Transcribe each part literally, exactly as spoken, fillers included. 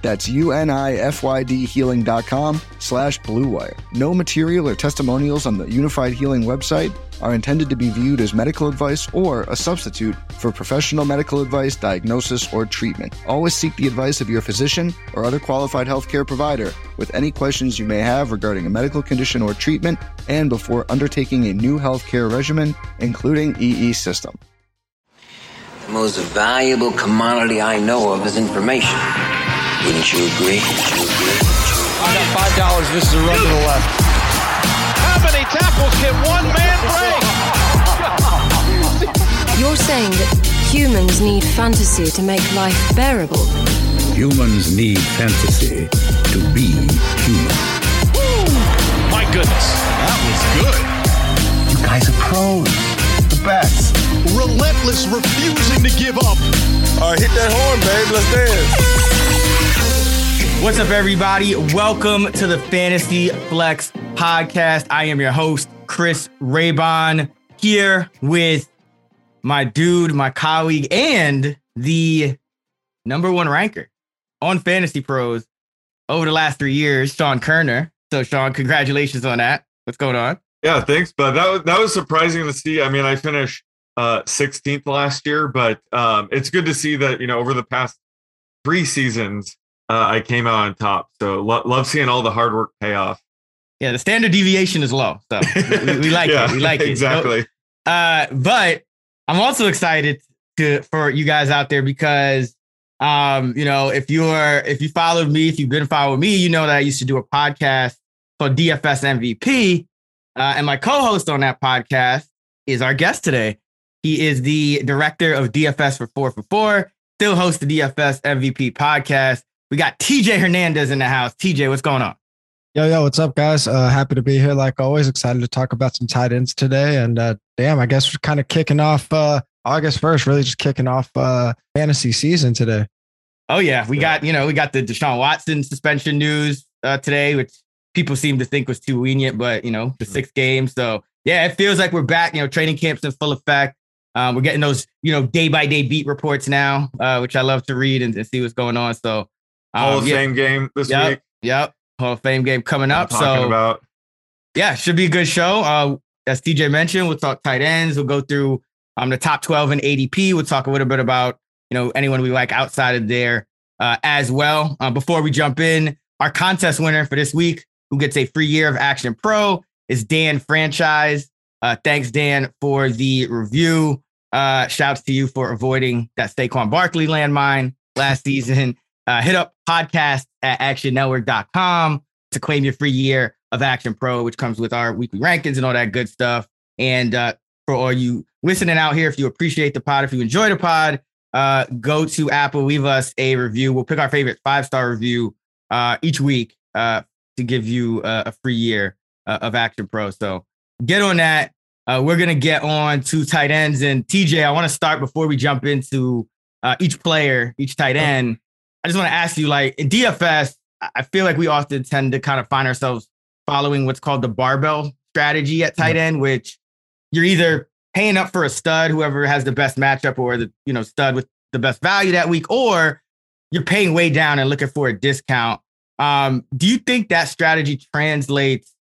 That's unifyd healing.com slash bluewire. No material or testimonials on the Unified Healing website are intended to be viewed as medical advice or a substitute for professional medical advice, diagnosis, or treatment. Always seek the advice of your physician or other qualified healthcare provider with any questions you may have regarding a medical condition or treatment and before undertaking a new healthcare regimen, including E E System. The most valuable commodity I know of is information. Wouldn't you agree? I got five dollars. This is a run to the left. How many tackles can one man break? You're saying that humans need fantasy to make life bearable. Humans need fantasy to be human. Woo! My goodness, that was good. You guys are pros. The best. Relentless, refusing to give up. All right, hit that horn, babe. Let's dance. What's up, everybody? Welcome to the Fantasy Flex Podcast. I am your host, Chris Raybon, here with my dude, my colleague, and the number one ranker on Fantasy Pros over the last three years, Sean Kerner. So, Sean, congratulations on that. What's going on? Yeah, thanks, bud. That was, that was surprising to see. I mean, I finished uh, sixteenth last year, but um, it's good to see that, you know, over the past three seasons, uh, I came out on top. So lo- love seeing all the hard work pay off. Yeah, the standard deviation is low, so we, we like yeah, it. We like it. Exactly. So, uh, but I'm also excited to for you guys out there because, um, you know, if you're if you followed me, if you've been following me, you know that I used to do a podcast called D F S M V P, uh, and my co-host on that podcast is our guest today. He is the director of D F S for Four for Four. Still hosts the D F S M V P podcast. We got T J Hernandez in the house. T J, what's going on? Yo, yo, what's up, guys? Uh, happy to be here, like always. Excited to talk about some tight ends today. And uh, damn, I guess we're kind of kicking off uh, August first, really just kicking off uh, fantasy season today. Oh, yeah. We got, you know, we got the Deshaun Watson suspension news uh, today, which people seem to think was too lenient, but, you know, the sixth game. So, yeah, it feels like we're back, you know, training camp's in full effect. Um, we're getting those, you know, day by day beat reports now, uh, which I love to read and, and see what's going on. So, all um, the yeah. same game this yep, week. Yep. Hall of Fame game coming up. So about. yeah, should be a good show. Uh, as T J mentioned, we'll talk tight ends. We'll go through um, the top twelve in A D P. We'll talk a little bit about, you know, anyone we like outside of there uh, as well. Uh, before we jump in, our contest winner for this week, who gets a free year of Action Pro, is Dan Franchise. Uh, thanks, Dan, for the review. Uh, shouts to you for avoiding that Saquon Barkley landmine last season. Uh, hit up podcast at action network dot com to claim your free year of Action Pro, which comes with our weekly rankings and all that good stuff. And uh, for all you listening out here, if you appreciate the pod, if you enjoy the pod, uh, go to Apple, leave us a review. We'll pick our favorite five-star review uh, each week uh, to give you uh, a free year uh, of Action Pro. So get on that. Uh, we're going to get on to tight ends. And T J, I want to start before we jump into uh, each player, each tight end. I just want to ask you, like, in D F S, I feel like we often tend to kind of find ourselves following what's called the barbell strategy at tight end, which you're either paying up for a stud, whoever has the best matchup or the, you know, stud with the best value that week, or you're paying way down and looking for a discount. Um, do you think that strategy translates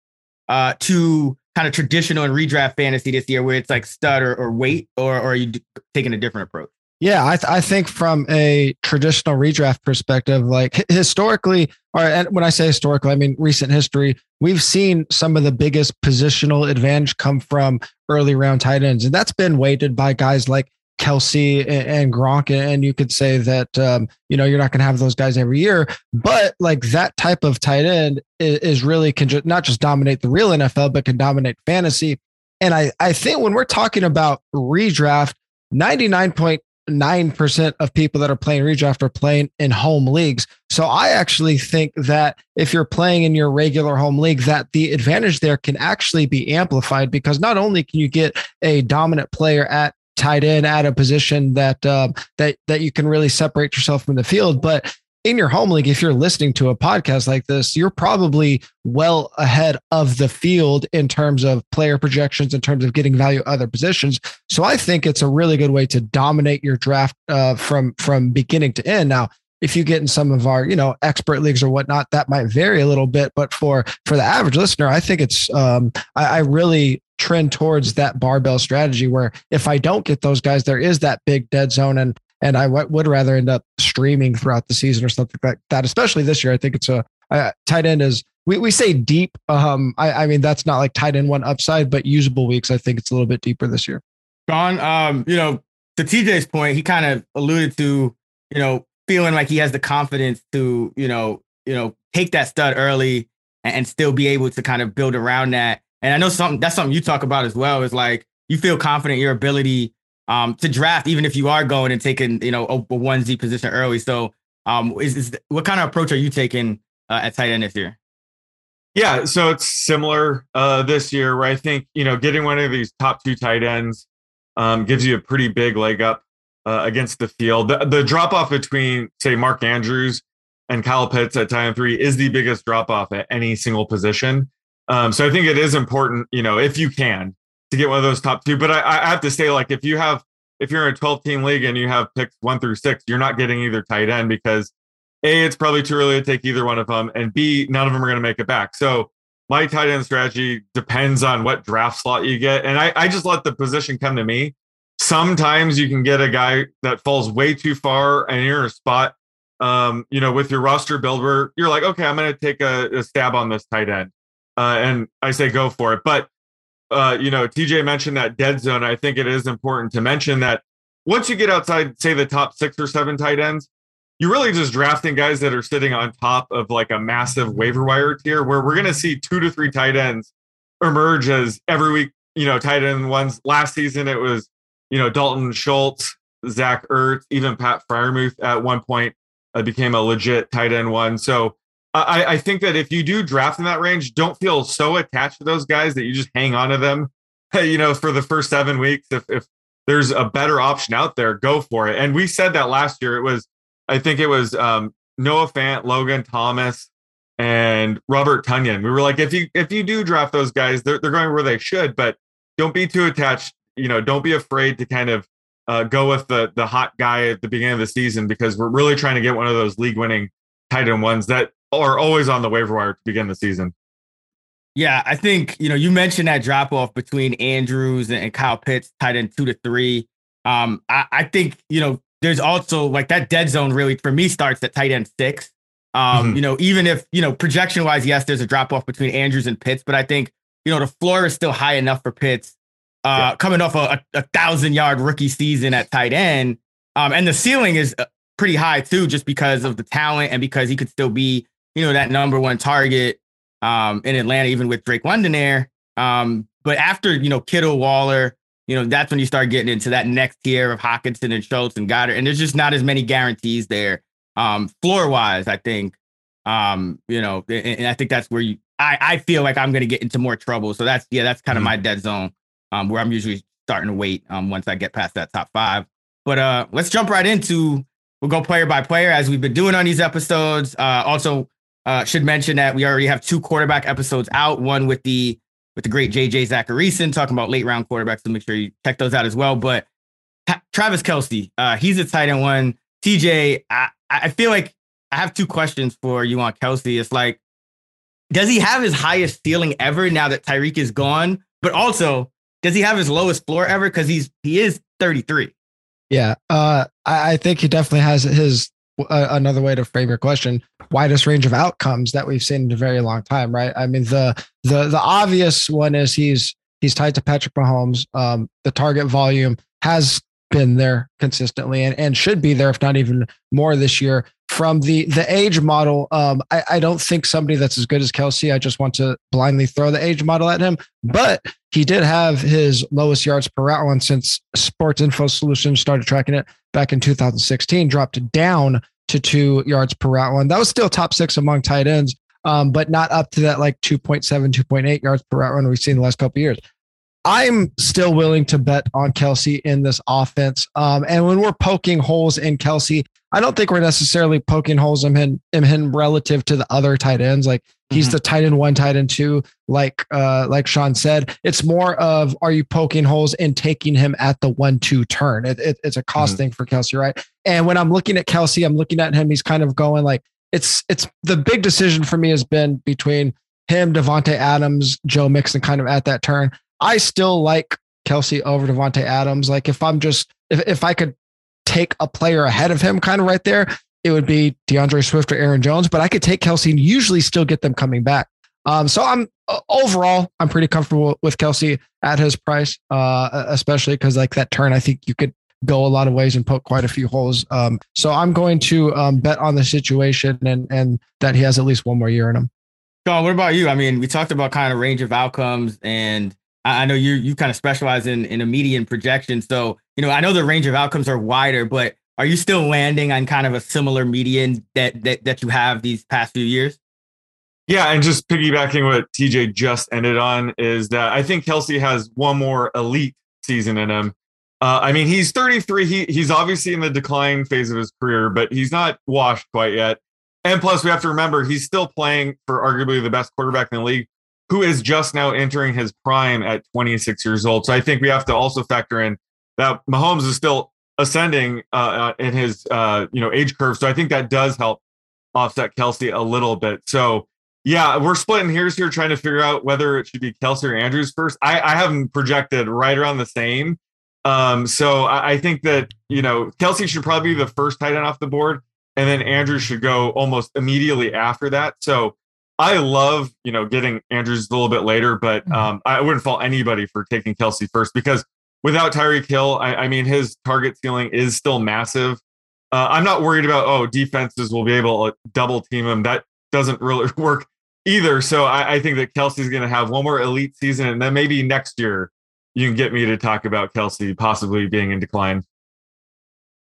uh, to kind of traditional and redraft fantasy this year where it's like stud or, or weight, or, or are you taking a different approach? Yeah, I, th- I think from a traditional redraft perspective, like historically, or and when I say historically, I mean recent history, we've seen some of the biggest positional advantage come from early round tight ends. And that's been weighted by guys like Kelce and, and Gronk. And you could say that, um, you know, you're not going to have those guys every year, but like that type of tight end is, is really can ju- not just dominate the real N F L, but can dominate fantasy. And I, I think when we're talking about redraft, ninety-nine point nine percent of people that are playing redraft are playing in home leagues. So I actually think that if you're playing in your regular home league, that the advantage there can actually be amplified, because not only can you get a dominant player at tight end at a position that um, that that you can really separate yourself from the field, but in your home league, if you're listening to a podcast like this, you're probably well ahead of the field in terms of player projections, in terms of getting value at other positions. So I think it's a really good way to dominate your draft uh, from, from beginning to end. Now, if you get in some of our, you know, expert leagues or whatnot, that might vary a little bit, but for, for the average listener, I think it's, um, I, I really trend towards that barbell strategy where if I don't get those guys, there is that big dead zone. And And I w- would rather end up streaming throughout the season or something like that, especially this year. I think it's a uh, tight end is, we, we say deep. Um, I, I mean, that's not like tight end one upside, but usable weeks. I think it's a little bit deeper this year. John, um, you know, to T J's point, he kind of alluded to, you know, feeling like he has the confidence to, you know, you know, take that stud early and, and still be able to kind of build around that. And I know something, that's something you talk about as well, is like, you feel confident in your ability Um, to draft, even if you are going and taking, you know, a, a one Z position early. So um, is, is what kind of approach are you taking uh, at tight end this year? Yeah, so it's similar uh, this year, where I think, you know, getting one of these top two tight ends um, gives you a pretty big leg up uh, against the field. The, the drop-off between, say, Mark Andrews and Kyle Pitts at tight end three is the biggest drop-off at any single position. Um, so I think it is important, you know, if you can, to get one of those top two. But I, I have to say, like, if you have, if you're in a twelve team league and you have picks one through six, you're not getting either tight end, because A, it's probably too early to take either one of them, and B, none of them are going to make it back. So my tight end strategy depends on what draft slot you get. And I, I just let the position come to me. Sometimes you can get a guy that falls way too far and you're in a spot, um, you know, with your roster builder, you're like, okay, I'm going to take a, a stab on this tight end. Uh, and I say, go for it. But Uh, you know, T J mentioned that dead zone. I think it is important to mention that once you get outside, say, the top six or seven tight ends, you're really just drafting guys that are sitting on top of like a massive waiver wire tier, where we're going to see two to three tight ends emerge as every week, you know, tight end ones. Last season, it was, you know, Dalton Schultz, Zach Ertz, even Pat Freiermuth at one point uh, became a legit tight end one. So I, I think that if you do draft in that range, don't feel so attached to those guys that you just hang on to them, you know, for the first seven weeks. If, if there's a better option out there, go for it. And we said that last year. It was, I think it was um, Noah Fant, Logan Thomas, and Robert Tonyan. We were like, if you if you do draft those guys, they're they're going where they should, but don't be too attached. You know, don't be afraid to kind of uh, go with the the hot guy at the beginning of the season, because we're really trying to get one of those league winning tight end ones that are always on the waiver wire to begin the season. Yeah, I think, you know, you mentioned that drop-off between Andrews and Kyle Pitts, tight end two to three. Um, I, I think, you know, there's also like that dead zone really for me starts at tight end six. Um, mm-hmm. You know, even if, you know, projection-wise, yes, there's a drop-off between Andrews and Pitts, but I think, you know, the floor is still high enough for Pitts uh, yeah. coming off a one thousand yard rookie season at tight end. Um, and the ceiling is pretty high too, just because of the talent and because he could still be, you know, that number one target um, in Atlanta, even with Drake London there. Um, but after, you know, Kittle, Waller, you know, that's when you start getting into that next tier of Hockenson and Schultz and Goddard. And there's just not as many guarantees there. Um, floor wise, I think, um, you know, and, and I think that's where you, I, I feel like I'm going to get into more trouble. So that's, yeah, that's kind of mm-hmm. my dead zone um, where I'm usually starting to wait um, once I get past that top five. But uh, let's jump right into, we'll go player by player as we've been doing on these episodes. Uh, also, Uh, should mention that we already have two quarterback episodes out, one with the with the great J J Zacharyson talking about late round quarterbacks. So make sure you check those out as well. But ha- Travis Kelce, uh, he's a tight end one. T J, I, I feel like I have two questions for you on Kelce. It's like, does he have his highest ceiling ever now that Tyreek is gone? But also, does he have his lowest floor ever? Because he's he is thirty-three. Yeah, uh, I, I think he definitely has his. Another way to frame your question, widest range of outcomes that we've seen in a very long time, right? I mean, the the the obvious one is he's he's tied to Patrick Mahomes. Um, the target volume has been there consistently and, and should be there, if not even more this year. From the the age model, um, I, I don't think somebody that's as good as Kelce, I just want to blindly throw the age model at him. But he did have his lowest yards per out one since Sports Info Solutions started tracking it back in two thousand sixteen, dropped down to two yards per route one. That was still top six among tight ends, um, but not up to that like two point seven, two point eight yards per route run we've seen the last couple of years. I'm still willing to bet on Kelce in this offense. Um, and when we're poking holes in Kelce, I don't think we're necessarily poking holes in him, in him relative to the other tight ends. Like he's mm-hmm. the tight end one, tight end two, like uh, like Sean said. It's more of, are you poking holes in taking him at the one two turn? It, it, it's a cost mm-hmm. thing for Kelce, right? And when I'm looking at Kelce, I'm looking at him, he's kind of going like, it's it's the big decision for me has been between him, Davante Adams, Joe Mixon kind of at that turn. I still like Kelce over Davante Adams. Like if I'm just, if, if I could take a player ahead of him kind of right there, it would be DeAndre Swift or Aaron Jones, but I could take Kelce and usually still get them coming back. Um, so I'm overall, I'm pretty comfortable with Kelce at his price, uh, especially because like that turn, I think you could go a lot of ways and poke quite a few holes. Um, so I'm going to um, bet on the situation and, and that he has at least one more year in him. Sean, what about you? I mean, we talked about kind of range of outcomes, and I know you you kind of specialize in, in a median projection. So, you know, I know the range of outcomes are wider, but are you still landing on kind of a similar median that that, that you have these past few years? Yeah, and just piggybacking what T J just ended on is that I think Kelce has one more elite season in him. Uh, I mean, he's thirty-three. He, he's obviously in the decline phase of his career, but he's not washed quite yet. And plus, we have to remember, he's still playing for arguably the best quarterback in the league, who is just now entering his prime at twenty-six years old. So I think we have to also factor in that Mahomes is still ascending uh, in his uh, you know age curve. So I think that does help offset Kelce a little bit. So yeah, we're splitting hairs here trying to figure out whether it should be Kelce or Andrews first. I, I have them projected right around the same. Um, so I, I think that you know Kelce should probably be the first tight end off the board, and then Andrews should go almost immediately after that. So I love, you know, getting Andrews a little bit later, but um, I wouldn't fault anybody for taking Kelce first, because without Tyreek Hill, I, I mean, his target ceiling is still massive. Uh, I'm not worried about, oh, defenses will be able to double team him. That doesn't really work either. So I, I think that Kelce's going to have one more elite season, and then maybe next year you can get me to talk about Kelce possibly being in decline.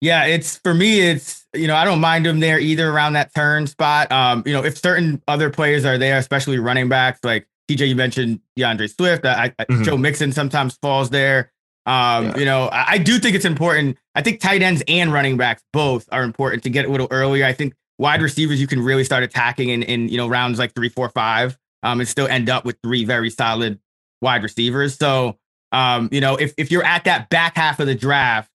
Yeah, it's for me, it's, you know, I don't mind him there either around that turn spot. Um, you know, if certain other players are there, especially running backs, like T J, you mentioned DeAndre Swift, I, I, mm-hmm. Joe Mixon sometimes falls there. Um, yeah. You know, I, I do think it's important. I think tight ends and running backs both are important to get a little earlier. I think wide receivers, you can really start attacking in, in you know, rounds like three, four, five, um, and still end up with three very solid wide receivers. So, um, you know, if if you're at that back half of the draft,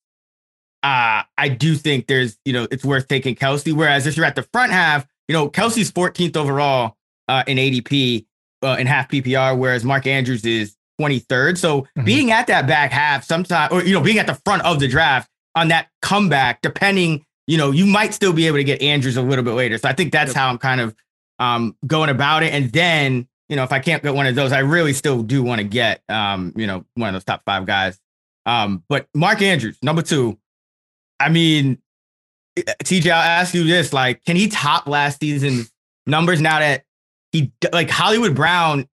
Uh, I do think there's, you know, it's worth taking Kelce. Whereas if you're at the front half, you know, Kelce's fourteenth overall uh, in A D P uh, in half P P R, whereas Mark Andrews is twenty-third. So mm-hmm. being at that back half sometimes, or, you know, being at the front of the draft on that comeback, depending, you know, you might still be able to get Andrews a little bit later. So I think that's yep. how I'm kind of um, going about it. And then, you know, if I can't get one of those, I really still do want to get, um, you know, one of those top five guys. Um, but Mark Andrews, number two. I mean, T J, I'll ask you this, like, can he top last season's numbers now that he, like, Hollywood Brown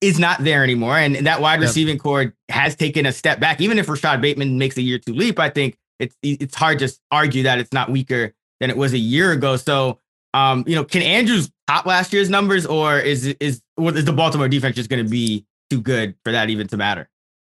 is not there anymore? And that wide yep. receiving core has taken a step back. Even if Rashad Bateman makes a year two leap, I think it's it's hard to argue that it's not weaker than it was a year ago. So, um, you know, can Andrews top last year's numbers, or is is, is the Baltimore defense just going to be too good for that even to matter?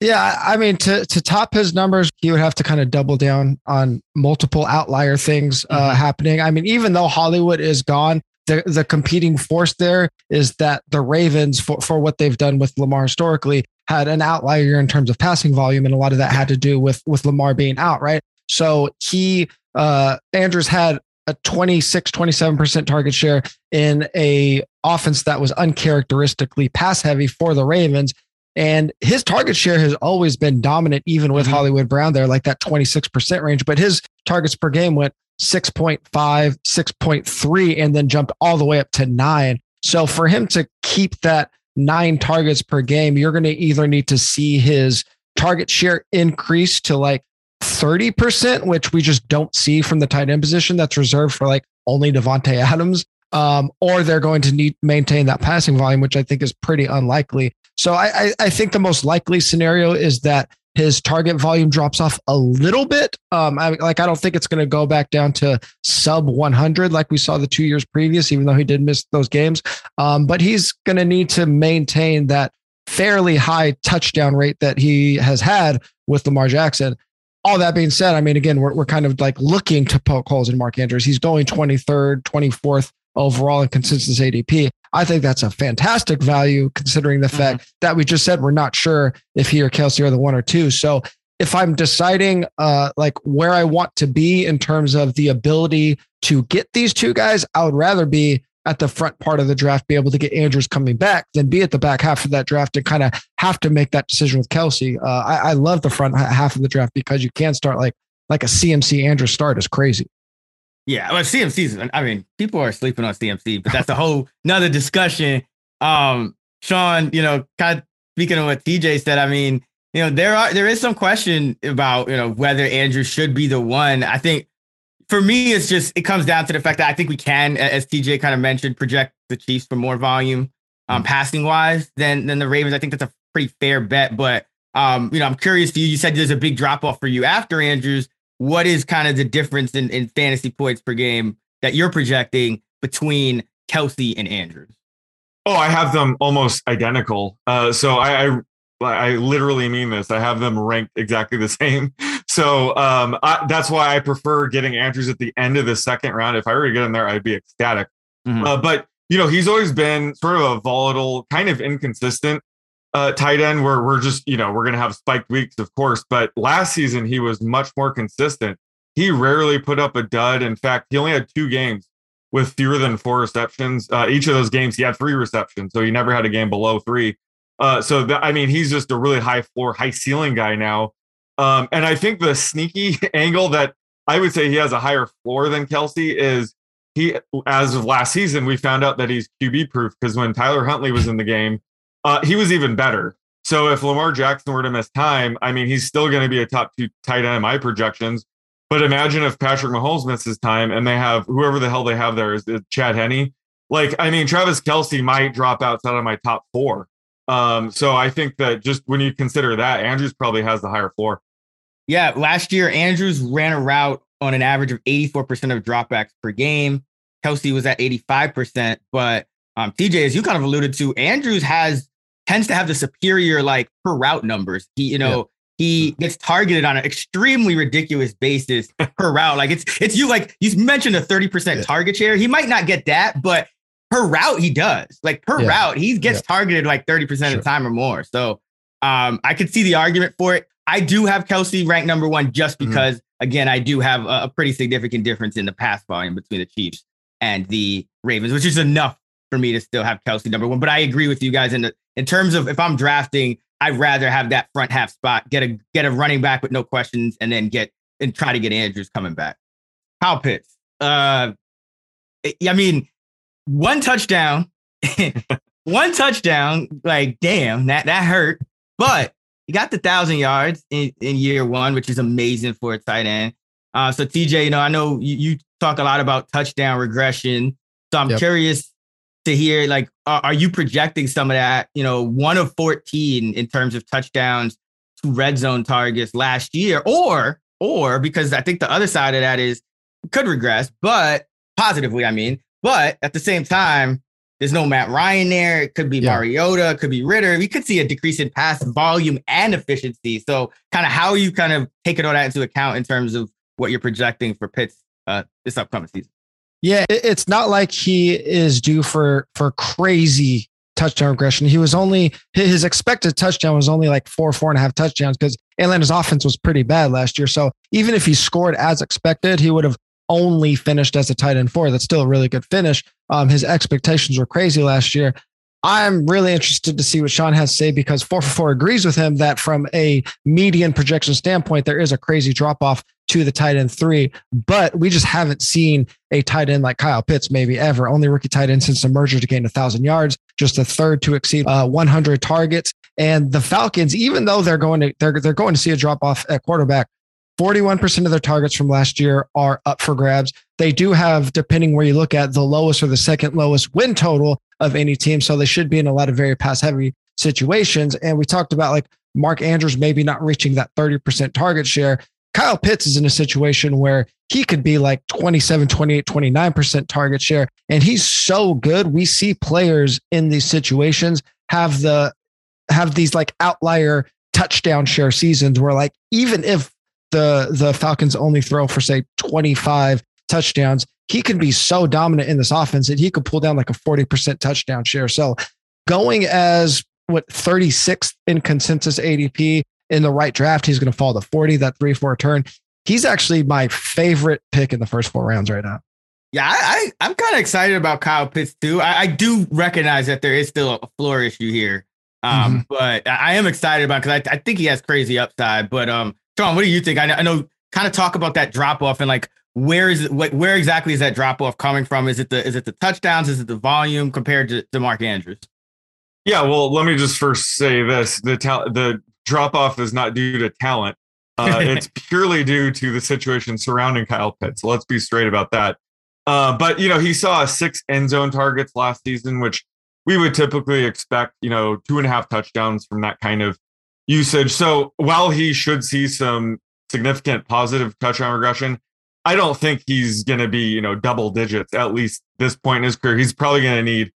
Yeah, I mean, to to top his numbers, he would have to kind of double down on multiple outlier things uh, mm-hmm. happening. I mean, even though Hollywood is gone, the, the competing force there is that the Ravens, for, for what they've done with Lamar historically, had an outlier in terms of passing volume, and a lot of that had to do with, with Lamar being out, right? So he, uh, Andrews had a twenty-six, twenty-seven percent target share in a offense that was uncharacteristically pass heavy for the Ravens. And his target share has always been dominant, even with mm-hmm. Hollywood Brown there, like that twenty-six percent range. But his targets per game went six point five, six point three, and then jumped all the way up to nine. So for him to keep that nine targets per game, you're going to either need to see his target share increase to like thirty percent, which we just don't see from the tight end position. That's reserved for like only Davante Adams. Um, or they're going to need maintain that passing volume, which I think is pretty unlikely. So I, I, I think the most likely scenario is that his target volume drops off a little bit. Um, I, like I don't think it's going to go back down to sub one hundred like we saw the two years previous, even though he did miss those games. Um, but he's going to need to maintain that fairly high touchdown rate that he has had with Lamar Jackson. All that being said, I mean, again, we're we're kind of like looking to poke holes in Mark Andrews. He's going twenty-third, twenty-fourth overall in consensus A D P. I think that's a fantastic value considering the mm-hmm. fact that we just said we're not sure if he or Kelce are the one or two. So if I'm deciding uh, like where I want to be in terms of the ability to get these two guys, I would rather be at the front part of the draft, be able to get Andrews coming back than be at the back half of that draft and kind of have to make that decision with Kelce. Uh, I, I love the front half of the draft because you can start like like a C M C Andrews start is crazy. Yeah, well, C M C's, I mean, people are sleeping on C M C, but that's a whole nother discussion. Um, Sean, you know, kind of speaking of what T J said, I mean, you know, there are there is some question about, you know, whether Andrews should be the one. I think for me, it's just, it comes down to the fact that I think we can, as T J kind of mentioned, project the Chiefs for more volume um, passing wise than, than the Ravens. I think that's a pretty fair bet, but, um, you know, I'm curious to you, you said there's a big drop off for you after Andrews. What is kind of the difference in, in fantasy points per game that you're projecting between Kelce and Andrews? Oh, I have them almost identical. Uh, so I, I I literally mean this. I have them ranked exactly the same. So um, I, that's why I prefer getting Andrews at the end of the second round. If I were to get him there, I'd be ecstatic. Mm-hmm. Uh, but, you know, he's always been sort of a volatile, kind of inconsistent Uh, tight end where we're just, you know, we're going to have spiked weeks, of course, but last season he was much more consistent. He rarely put up a dud. In fact, he only had two games with fewer than four receptions. Uh, each of those games, he had three receptions, so he never had a game below three. Uh, so, that, I mean, he's just a really high floor, high ceiling guy now. Um, and I think the sneaky angle that I would say he has a higher floor than Kelce is he, as of last season, we found out that he's Q B proof because when Tyler Huntley was in the game, Uh, he was even better. So if Lamar Jackson were to miss time, I mean, he's still going to be a top two tight end in my projections. But imagine if Patrick Mahomes misses time and they have whoever the hell they have there is, is Chad Henne. Like, I mean, Travis Kelce might drop outside of my top four. Um, so I think that just when you consider that, Andrews probably has the higher floor. Yeah, last year, Andrews ran a route on an average of eighty-four percent of dropbacks per game. Kelce was at eighty-five percent. But um, T J, as you kind of alluded to, Andrews has... tends to have the superior, like, per route numbers. He, you know, yeah. he gets targeted on an extremely ridiculous basis per route. Like, it's, it's you, like, you mentioned a thirty percent yeah. target share. He might not get that, but per route, he does. Like, per yeah. route, he gets yeah. targeted, like, thirty percent sure. of the time or more. So, um, I could see the argument for it. I do have Kelce ranked number one just because, mm-hmm. again, I do have a, a pretty significant difference in the pass volume between the Chiefs and the Ravens, which is enough for me to still have Kelce number one. But I agree with you guys in the in terms of if I'm drafting, I'd rather have that front half spot, get a get a running back with no questions, and then get and try to get Andrews coming back. Kyle Pitts. Uh, I mean, one touchdown, one touchdown. Like, damn, that that hurt. But he got the thousand yards in, in year one, which is amazing for a tight end. Uh, so T J, you know, I know you, you talk a lot about touchdown regression, so I'm yep. curious to hear, like, uh, are you projecting some of that, you know, one of fourteen in terms of touchdowns to red zone targets last year, or, or because I think the other side of that is could regress, but positively, I mean, but at the same time, there's no Matt Ryan there. It could be yeah. Mariota, it could be Ritter. We could see a decrease in pass volume and efficiency. So kind of how are you kind of taking all that into account in terms of what you're projecting for Pitts uh, this upcoming season? Yeah, it's not like he is due for for crazy touchdown regression. He was only his expected touchdown was only like four, four and a half touchdowns because Atlanta's offense was pretty bad last year. So even if he scored as expected, he would have only finished as a tight end four. That's still a really good finish. Um, his expectations were crazy last year. I'm really interested to see what Sean has to say because four four four agrees with him that from a median projection standpoint, there is a crazy drop off to the tight end three, but we just haven't seen a tight end like Kyle Pitts maybe ever. Only rookie tight end since the merger to gain one thousand yards, just the third to exceed uh, one hundred targets. And the Falcons, even though they're going to they're they're going to see a drop off at quarterback, forty-one percent of their targets from last year are up for grabs. They do have, depending where you look at, the lowest or the second lowest win total of any team. So they should be in a lot of very pass heavy situations. And we talked about like Mark Andrews maybe not reaching that thirty percent target share. Kyle Pitts is in a situation where he could be like twenty-seven, twenty-eight, twenty-nine percent target share. And he's so good. We see players in these situations have the, have these like outlier touchdown share seasons where like, even if the, the Falcons only throw for say twenty-five touchdowns, he can be so dominant in this offense that he could pull down like a forty percent touchdown share. So going as what thirty-sixth in consensus A D P, in the right draft, he's going to fall to forty, that three four turn. He's actually my favorite pick in the first four rounds right now. Yeah, I, I, I'm kind of excited about Kyle Pitts, too. I, I do recognize that there is still a floor issue here, um, mm-hmm. but I am excited about because I, I think he has crazy upside. But, um, Sean, what do you think? I know, I know kind of talk about that drop-off and, like, where is it, what, where exactly is that drop-off coming from? Is it the is it the touchdowns? Is it the volume compared to, to Mark Andrews? Yeah, well, let me just first say this. The ta- the drop-off is not due to talent. Uh, it's purely due to the situation surrounding Kyle Pitts. Let's be straight about that. Uh, but, you know, he saw six end zone targets last season, which we would typically expect, you know, two and a half touchdowns from that kind of usage. So while he should see some significant positive touchdown regression, I don't think he's going to be, you know, double digits, at least this point in his career. He's probably going to need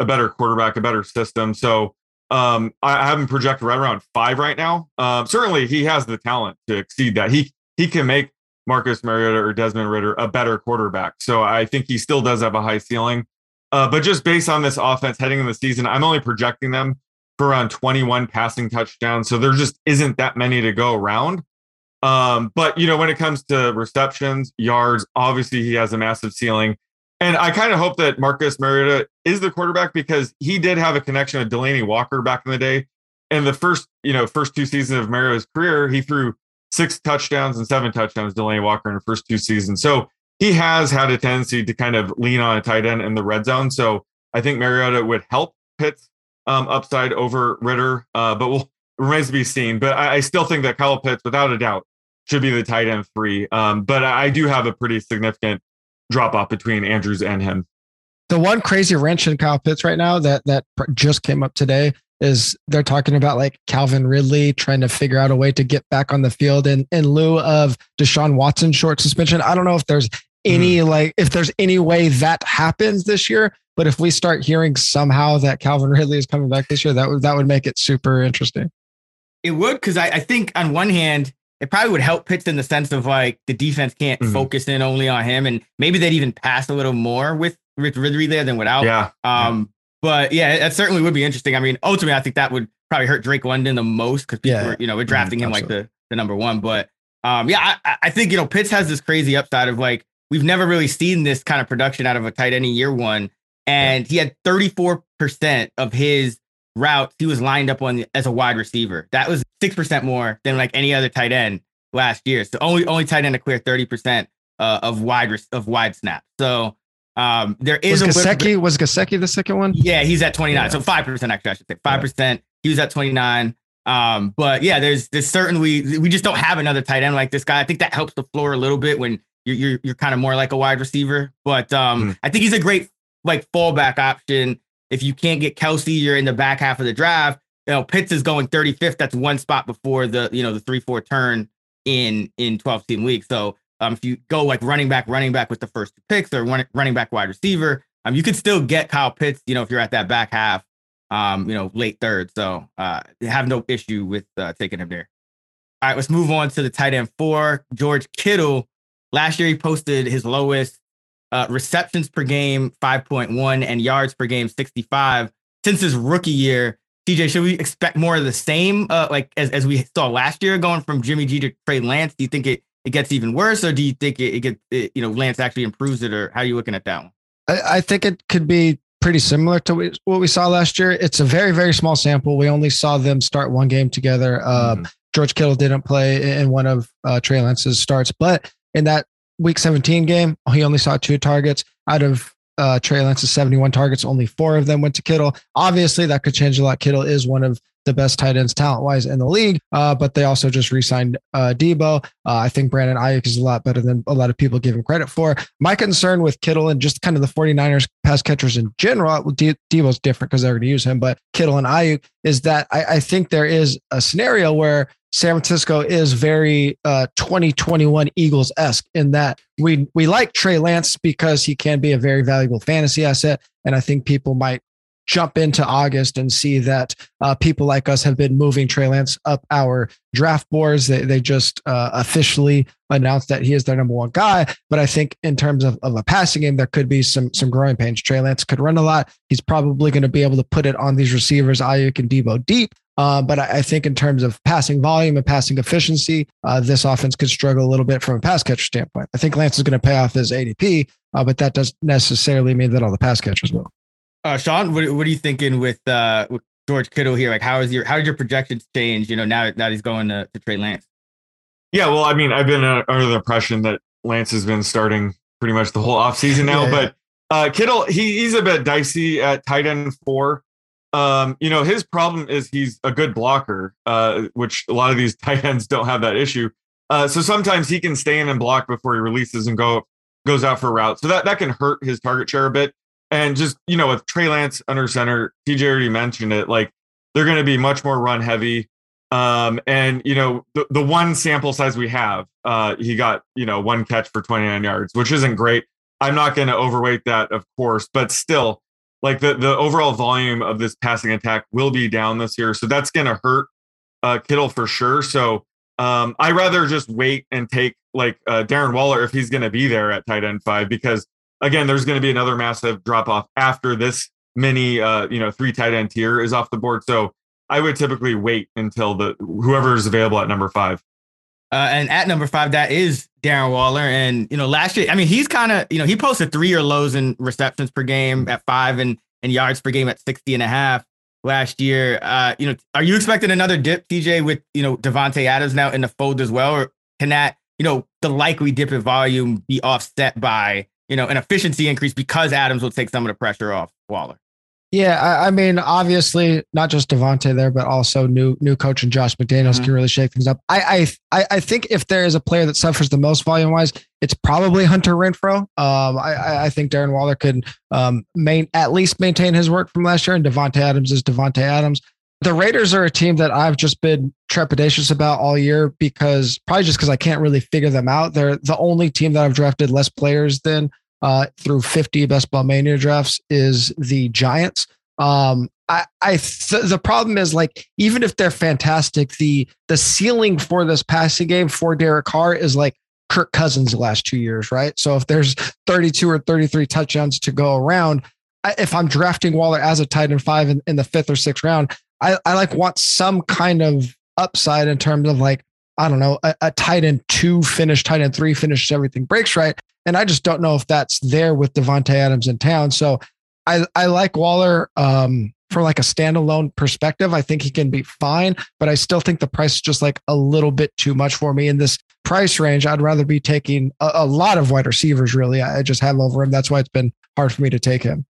a better quarterback, a better system. So, Um, I have him projected right around five right now. Um, certainly he has the talent to exceed that. He he can make Marcus Mariota or Desmond Ridder a better quarterback. So I think he still does have a high ceiling. Uh, but just based on this offense heading into the season, I'm only projecting them for around twenty-one passing touchdowns. So there just isn't that many to go around. Um, but, you know, when it comes to receptions, yards, obviously he has a massive ceiling. And I kind of hope that Marcus Mariota is the quarterback because he did have a connection with Delaney Walker back in the day. And the first, you know, first two seasons of Mariota's career, he threw six touchdowns and seven touchdowns, Delaney Walker in the first two seasons. So he has had a tendency to kind of lean on a tight end in the red zone. So I think Mariota would help Pitts um, upside over Ridder, uh, but we'll, it remains to be seen. But I, I still think that Kyle Pitts, without a doubt, should be the tight end three. Um, but I do have a pretty significant drop off between Andrews and him. The one crazy wrench in Kyle Pitts right now that that just came up today is they're talking about like Calvin Ridley trying to figure out a way to get back on the field in, in lieu of Deshaun Watson's short suspension. I don't know if there's any mm-hmm. like if there's any way that happens this year, but if we start hearing somehow that Calvin Ridley is coming back this year, that would that would make it super interesting. It would, because I, I think on one hand, it probably would help Pitts in the sense of like the defense can't mm-hmm. focus in only on him, and maybe they'd even pass a little more with with Ridley there than without. Yeah. Um, but yeah, that certainly would be interesting. I mean, ultimately, I think that would probably hurt Drake London the most because people, yeah. were, you know, we're drafting mm-hmm. him Absolutely. like the, the number one. But um, yeah, I, I think, you know, Pitts has this crazy upside of like we've never really seen this kind of production out of a tight end in year one, and yeah. he had thirty-four percent of his routes he was lined up on as a wide receiver. That was six percent more than like any other tight end last year. So only only tight end to clear thirty percent uh, of wide of wide snaps. So um, there is was a Gesicki, bit, was Gesicki the second one? Yeah, he's at twenty-nine. Yeah. So five percent actually, I should say five percent. Yeah. He was at twenty-nine. Um, but yeah, there's there's certainly we just don't have another tight end like this guy. I think that helps the floor a little bit when you're you're, you're kind of more like a wide receiver. But um, mm. I think he's a great like fallback option. If you can't get Kelce, you're in the back half of the draft. You know, Pitts is going thirty-fifth. That's one spot before the, you know, the three four turn in in twelve-team league. So um, if you go like running back, running back with the first two picks or run, running back wide receiver, um, you could still get Kyle Pitts, you know, if you're at that back half, um, you know, late third. So uh, have no issue with uh, taking him there. All right, let's move on to the tight end four, George Kittle. Last year, he posted his lowest uh, receptions per game, five point one, and yards per game, sixty-five. Since his rookie year, T J, should we expect more of the same, uh, like as, as we saw last year, going from Jimmy G to Trey Lance? Do you think it, it gets even worse, or do you think it, it gets, it, you know, Lance actually improves it, or how are you looking at that one? I, I think it could be pretty similar to what we saw last year. It's a very, very small sample. We only saw them start one game together. Um, mm-hmm. George Kittle didn't play in one of uh, Trey Lance's starts, but in that Week seventeen game, he only saw two targets out of Uh, Trey Lance's seventy-one targets, only four of them went to Kittle. Obviously, that could change a lot. Kittle is one of the best tight ends talent-wise in the league, uh, but they also just re-signed uh, Debo. Uh, I think Brandon Ayuk is a lot better than a lot of people give him credit for. My concern with Kittle and just kind of the 49ers pass catchers in general, De- Debo's different because they're going to use him, but Kittle and Ayuk is that I, I think there is a scenario where San Francisco is very uh, twenty twenty-one Eagles-esque in that we we like Trey Lance because he can be a very valuable fantasy asset, and I think people might jump into August and see that uh, people like us have been moving Trey Lance up our draft boards. They they just uh, officially announced that he is their number one guy. But I think in terms of, of a passing game, there could be some some growing pains. Trey Lance could run a lot. He's probably going to be able to put it on these receivers, Ayuk and Debo deep. Uh, but I, I think in terms of passing volume and passing efficiency, uh, this offense could struggle a little bit from a pass catcher standpoint. I think Lance is going to pay off his A D P, uh, but that doesn't necessarily mean that all the pass catchers will. Uh, Sean, what, what are you thinking with uh, with George Kittle here? Like, how is your how did your projections change? You know, now that he's going to, to Trey Lance. Yeah, well, I mean, I've been uh, under the impression that Lance has been starting pretty much the whole offseason now. yeah, yeah. But uh, Kittle, he, he's a bit dicey at tight end four. Um, you know, his problem is he's a good blocker, uh, which a lot of these tight ends don't have that issue. Uh, so sometimes he can stay in and block before he releases and go goes out for a route. So that that can hurt his target share a bit. And just, you know, with Trey Lance under center, T J already mentioned it, like they're going to be much more run heavy. Um, and, you know, the, the one sample size we have, uh, he got, you know, one catch for twenty-nine yards, which isn't great. I'm not going to overweight that, of course, but still, like the, the overall volume of this passing attack will be down this year. So that's going to hurt uh, Kittle for sure. So um, I rather just wait and take like uh, Darren Waller if he's going to be there at tight end five, because again, there's going to be another massive drop off after this mini, uh, you know, three tight end tier is off the board. So I would typically wait until the whoever is available at number five. Uh, and at number five, that is Darren Waller. And, you know, last year, I mean, he's kind of, you know, he posted three year lows in receptions per game at five and, and yards per game at sixty and a half last year. Uh, you know, are you expecting another dip, T J, with, you know, Davante Adams now in the fold as well? Or can that, you know, the likely dip in volume be offset by, you know, an efficiency increase because Adams will take some of the pressure off Waller? Yeah, I, I mean, obviously, not just Devontae there, but also new new coach and Josh McDaniels mm-hmm. can really shake things up. I, I I think if there is a player that suffers the most volume-wise, it's probably Hunter Renfrow. Um, I, I think Darren Waller could um, main, at least maintain his work from last year, and Davante Adams is Davante Adams. The Raiders are a team that I've just been trepidatious about all year because probably just because I can't really figure them out. They're the only team that I've drafted less players than uh, through fifty Best Ball Mania drafts is the Giants. Um, I, I th- the problem is like, even if they're fantastic, the, the ceiling for this passing game for Derek Carr is like Kirk Cousins the last two years. Right. So if there's thirty-two or thirty-three touchdowns to go around, I, if I'm drafting Waller as a tight end five in, in the fifth or sixth round, I, I like want some kind of upside in terms of like, I don't know, a, a tight end two finish, tight end three finishes, everything breaks right. And I just don't know if that's there with Davante Adams in town. So I, I like Waller um, from like a standalone perspective. I think he can be fine, but I still think the price is just like a little bit too much for me in this price range. I'd rather be taking a, a lot of wide receivers, really. I just have over him. That's why it's been hard for me to take him.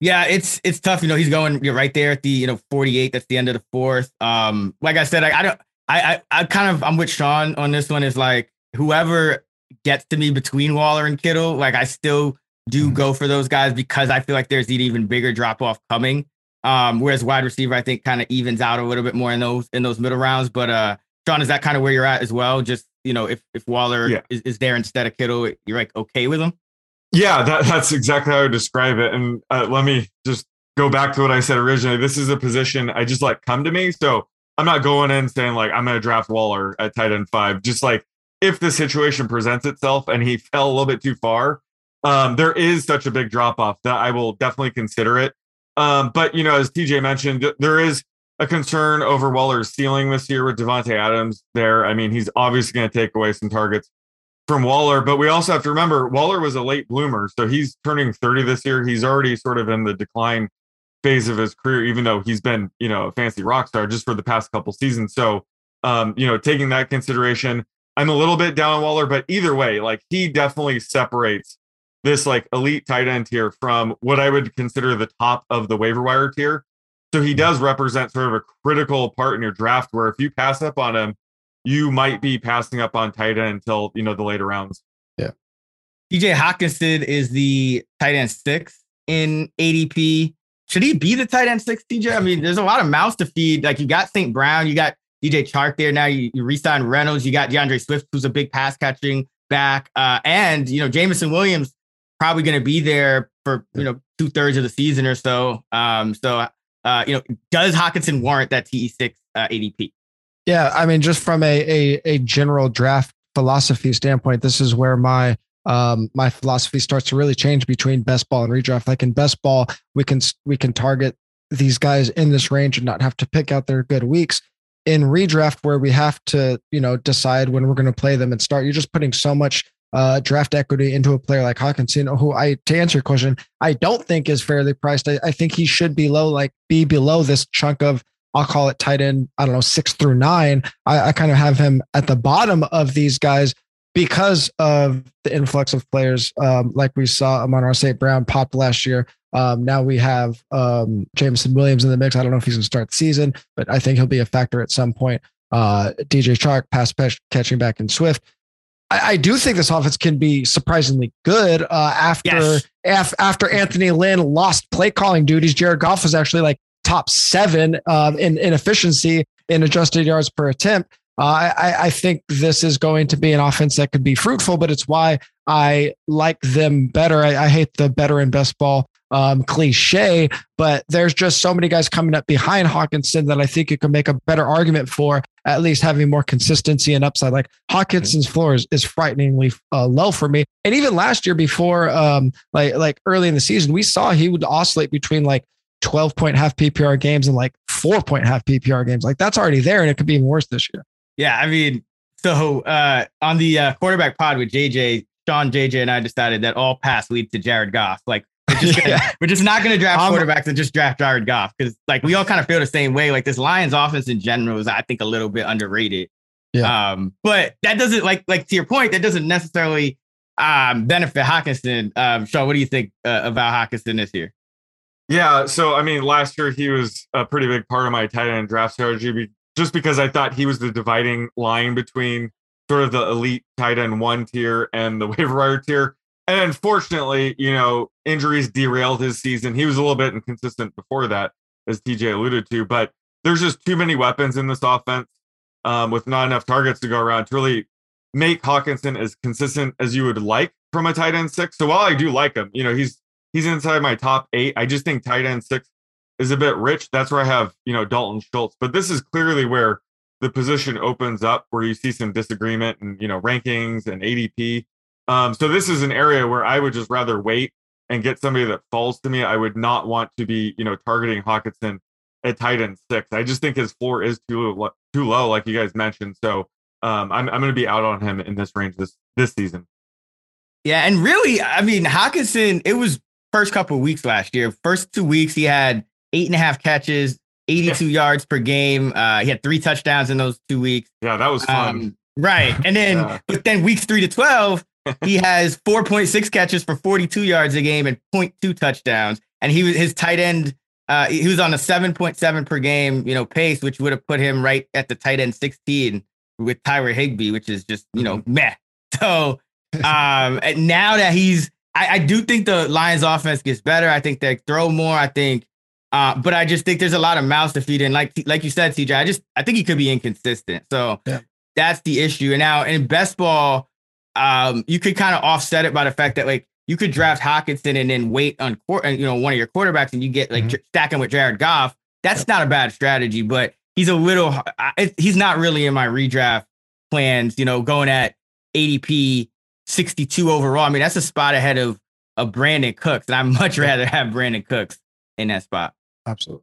Yeah, it's it's tough. You know, he's going you're right there at the, you know, forty-eight. That's the end of the fourth. Um, like I said, I, I don't I, I I kind of I'm with Sean on this one. Is like whoever gets to me between Waller and Kittle, like I still do go for those guys because I feel like there's an even bigger drop off coming. Um, whereas wide receiver, I think, kind of evens out a little bit more in those in those middle rounds. But uh, Sean, is that kind of where you're at as well? Just, you know, if if Waller yeah. is, is there instead of Kittle, you're like okay with him? Yeah, that, that's exactly how I would describe it. And uh, let me just go back to what I said originally. This is a position I just let come to me. So I'm not going in saying like, I'm going to draft Waller at tight end five. Just like if the situation presents itself and he fell a little bit too far, um, there is such a big drop off that I will definitely consider it. Um, but, you know, as T J mentioned, th- there is a concern over Waller's ceiling this year with Davante Adams there. I mean, he's obviously going to take away some targets from Waller, but we also have to remember Waller was a late bloomer. So he's turning thirty this year. He's already sort of in the decline phase of his career, even though he's been, you know, a fancy rock star just for the past couple seasons. So, um, you know, taking that consideration, I'm a little bit down on Waller, but either way, like he definitely separates this like elite tight end tier from what I would consider the top of the waiver wire tier. So he does represent sort of a critical part in your draft where if you pass up on him, you might be passing up on tight end until, you know, the later rounds. Yeah. D J Hockenson is the tight end six in A D P. Should he be the tight end six, T J? I mean, there's a lot of mouths to feed. Like, you got Saint Brown, you got D J Chark there now. You, you re-sign Reynolds, you got DeAndre Swift, who's a big pass catching back, uh, and you know Jameson Williams probably going to be there for you know two thirds of the season or so. Um, so uh, you know, does Hockenson warrant that T E six uh, A D P? Yeah, I mean, just from a, a a general draft philosophy standpoint, this is where my um my philosophy starts to really change between best ball and redraft. Like in best ball, we can we can target these guys in this range and not have to pick out their good weeks. In redraft, where we have to, you know, decide when we're going to play them and start, you're just putting so much uh, draft equity into a player like Hockenson, who I, to answer your question, I don't think is fairly priced. I, I think he should be low, like be below this chunk of, I'll call it tight end, I don't know, six through nine. I, I kind of have him at the bottom of these guys because of the influx of players. Um, like we saw Amon-Ra Saint Brown popped last year. Um, now we have um, Jameson Williams in the mix. I don't know if he's going to start the season, but I think he'll be a factor at some point. Uh, D J Chark, pass pe- catching back in Swift. I, I do think this offense can be surprisingly good uh, after yes. af- after Anthony Lynn lost play calling duties. Jared Goff was actually like top seven um, in, in efficiency in adjusted yards per attempt. Uh, I, I think this is going to be an offense that could be fruitful, but it's why I like them better. I, I hate the better and best ball um, cliche, but there's just so many guys coming up behind Hockenson that I think you can make a better argument for at least having more consistency and upside. Like Hawkinson's floor is, is frighteningly uh, low for me. And even last year before, um, like, like early in the season, we saw he would oscillate between like twelve point half P P R games and like four point half P P R games. Like that's already there and it could be even worse this year. Yeah, I mean, so uh, on the uh, quarterback pod with J J, Sean, J J, and I decided that all paths lead to Jared Goff. Like, we're just, gonna, yeah. we're just not going to draft um, quarterbacks and just draft Jared Goff because, like, we all kind of feel the same way. Like, this Lions offense in general is, I think, a little bit underrated. Yeah. Um, but that doesn't, like, like to your point, that doesn't necessarily um, benefit Hockenson. Um, Sean, what do you think uh, about Hockenson this year? Yeah, so, I mean, last year he was a pretty big part of my tight end draft strategy, just because I thought he was the dividing line between sort of the elite tight end one tier and the waiver wire tier. And unfortunately, you know, injuries derailed his season. He was a little bit inconsistent before that, as T J alluded to, but there's just too many weapons in this offense um, with not enough targets to go around to really make Hockenson as consistent as you would like from a tight end six. So while I do like him, you know, he's, he's inside my top eight. I just think tight end six is a bit rich. That's where I have, you know, Dalton Schultz. But this is clearly where the position opens up, where you see some disagreement and, you know, rankings and A D P. Um, so this is an area where I would just rather wait and get somebody that falls to me. I would not want to be, you know, targeting Hockenson at tight end six. I just think his floor is too too low, like you guys mentioned. So um, I'm I'm going to be out on him in this range this this season. Yeah, and really, I mean, Hockenson. It was first couple of weeks last year. First two weeks he had Eight and a half catches, eighty-two yeah. yards per game. Uh, he had three touchdowns in those two weeks. Yeah, that was fun. Um, right. And then, yeah. but then weeks three to twelve, he has four point six catches for forty-two yards a game and zero point two touchdowns. And he was his tight end. Uh, he was on a seven point seven per game, you know, pace, which would have put him right at the tight end sixteen with Tyler Higbee, which is just, you know, mm-hmm. meh. So um, and now that he's, I, I do think the Lions offense gets better. I think they throw more. I think, Uh, but I just think there's a lot of mouths to feed in. Like like you said, T J, I just I think he could be inconsistent. So yeah. that's the issue. And now in best ball, um, you could kind of offset it by the fact that like you could draft Hockenson and then wait on court and you know one of your quarterbacks and you get like mm-hmm. j- stacking with Jared Goff. That's yeah. not a bad strategy, but he's a little I, he's not really in my redraft plans. You know, going at A D P sixty-two overall. I mean, that's a spot ahead of of Brandon Cooks, and I'd much rather have Brandon Cooks in that spot. Absolutely.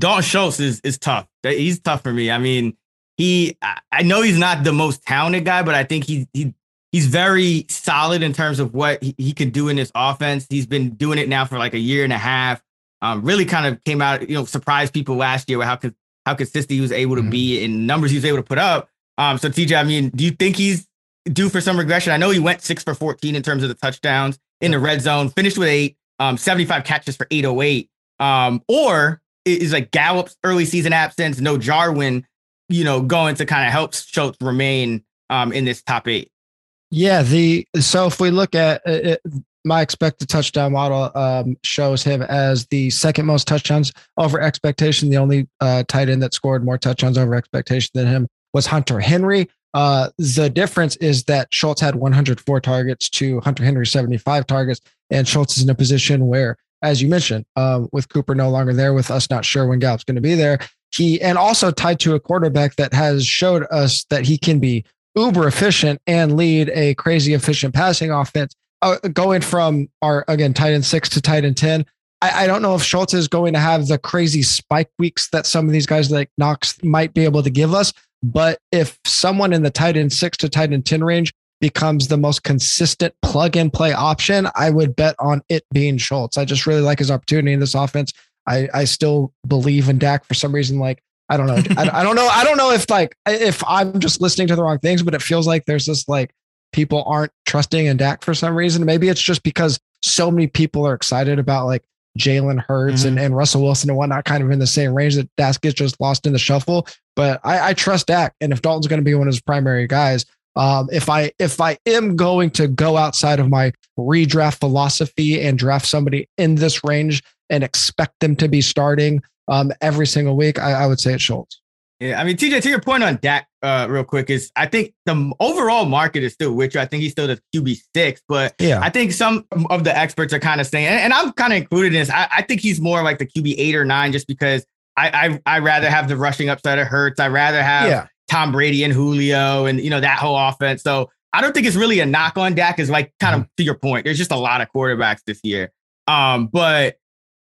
Dalton Schultz is is tough. He's tough for me. I mean, he I know he's not the most talented guy, but I think he he he's very solid in terms of what he, he could do in this offense. He's been doing it now for like a year and a half. Um, really kind of came out, you know, surprised people last year with how how consistent he was able to mm-hmm. be and numbers he was able to put up. Um, so T J, I mean, do you think he's due for some regression? I know he went six for fourteen in terms of the touchdowns in the red zone, finished with eight, um, seventy-five catches for eight oh eight. Um, or is like Gallup's early season absence, no Jarwin, you know, going to kind of help Schultz remain um, in this top eight. Yeah. The, so if we look at it, my expected touchdown model um, shows him as the second most touchdowns over expectation. The only uh, tight end that scored more touchdowns over expectation than him was Hunter Henry. Uh, the difference is that Schultz had one hundred four targets to Hunter Henry, seventy-five targets. And Schultz is in a position where, as you mentioned, um, with Cooper no longer there, with us not sure when Gallup's going to be there, he, and also tied to a quarterback that has showed us that he can be uber efficient and lead a crazy efficient passing offense. Uh, going from our, again, tight end six to tight end ten, I, I don't know if Schultz is going to have the crazy spike weeks that some of these guys like Knox might be able to give us. But if someone in the tight end six to tight end ten range becomes the most consistent plug and play option, I would bet on it being Schultz. I just really like his opportunity in this offense. I, I still believe in Dak for some reason. Like, I don't know. I, I don't know. I don't know if like, if I'm just listening to the wrong things, but it feels like there's this like, people aren't trusting in Dak for some reason. Maybe it's just because so many people are excited about like Jalen Hurts mm-hmm. and, and Russell Wilson and whatnot, kind of in the same range, that Dak gets just lost in the shuffle. But I, I trust Dak. And if Dalton's going to be one of his primary guys, um, if I if I am going to go outside of my redraft philosophy and draft somebody in this range and expect them to be starting um, every single week, I, I would say it's Schultz. Yeah, I mean, T J, to your point on Dak uh, real quick is I think the overall market is still with you. I think he's still the Q B six, but yeah. I think some of the experts are kind of saying, and, and I'm kind of included in this, I, I think he's more like the Q B eight or nine just because I I I rather have the rushing upside of Hurts. I rather have yeah. Tom Brady and Julio and, you know, that whole offense. So I don't think it's really a knock on Dak. Is like kind of mm-hmm. to your point, there's just a lot of quarterbacks this year. Um, but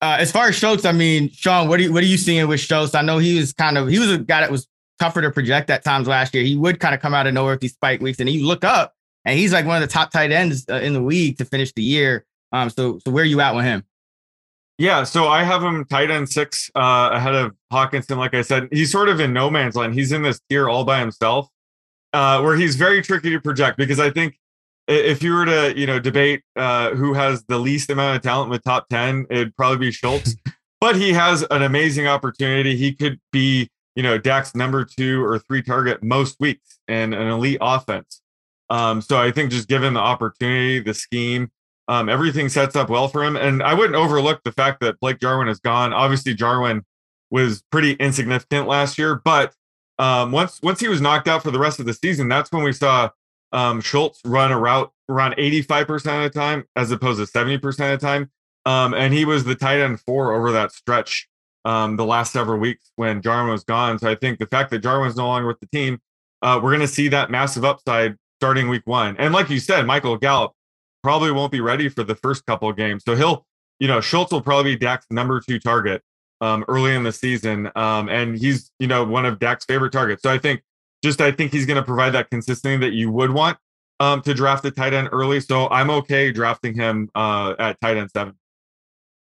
Uh, as far as Schultz, I mean, Sean, what are you, what are you seeing with Schultz? I know he was kind of, he was a guy that was tougher to project at times last year. He would kind of come out of nowhere with these spike weeks, and you look up and he's like one of the top tight ends uh, in the league to finish the year. Um, so, so where are you at with him? Yeah. So I have him tight end six uh, ahead of Hockenson. Like I said, he's sort of in no man's land. He's in this tier all by himself uh, where he's very tricky to project, because I think if you were to, you know, debate uh, who has the least amount of talent with top ten, it'd probably be Schultz. But he has an amazing opportunity. He could be, you know, Dak's number two or three target most weeks in an elite offense. Um, so I think just given the opportunity, the scheme, um, everything sets up well for him. And I wouldn't overlook the fact that Blake Jarwin is gone. Obviously, Jarwin was pretty insignificant last year. But um, once once he was knocked out for the rest of the season, that's when we saw Um, Schultz run a route around eighty-five percent of the time, as opposed to seventy percent of the time. Um, and he was the tight end four over that stretch um, the last several weeks when Jarwin was gone. So I think the fact that Jarwin's no longer with the team, uh, we're going to see that massive upside starting week one. And like you said, Michael Gallup probably won't be ready for the first couple of games. So he'll, you know, Schultz will probably be Dak's number two target um, early in the season. Um, and he's, you know, one of Dak's favorite targets. So I think Just, I think he's going to provide that consistency that you would want um, to draft a tight end early. So I'm okay drafting him uh, at tight end seven.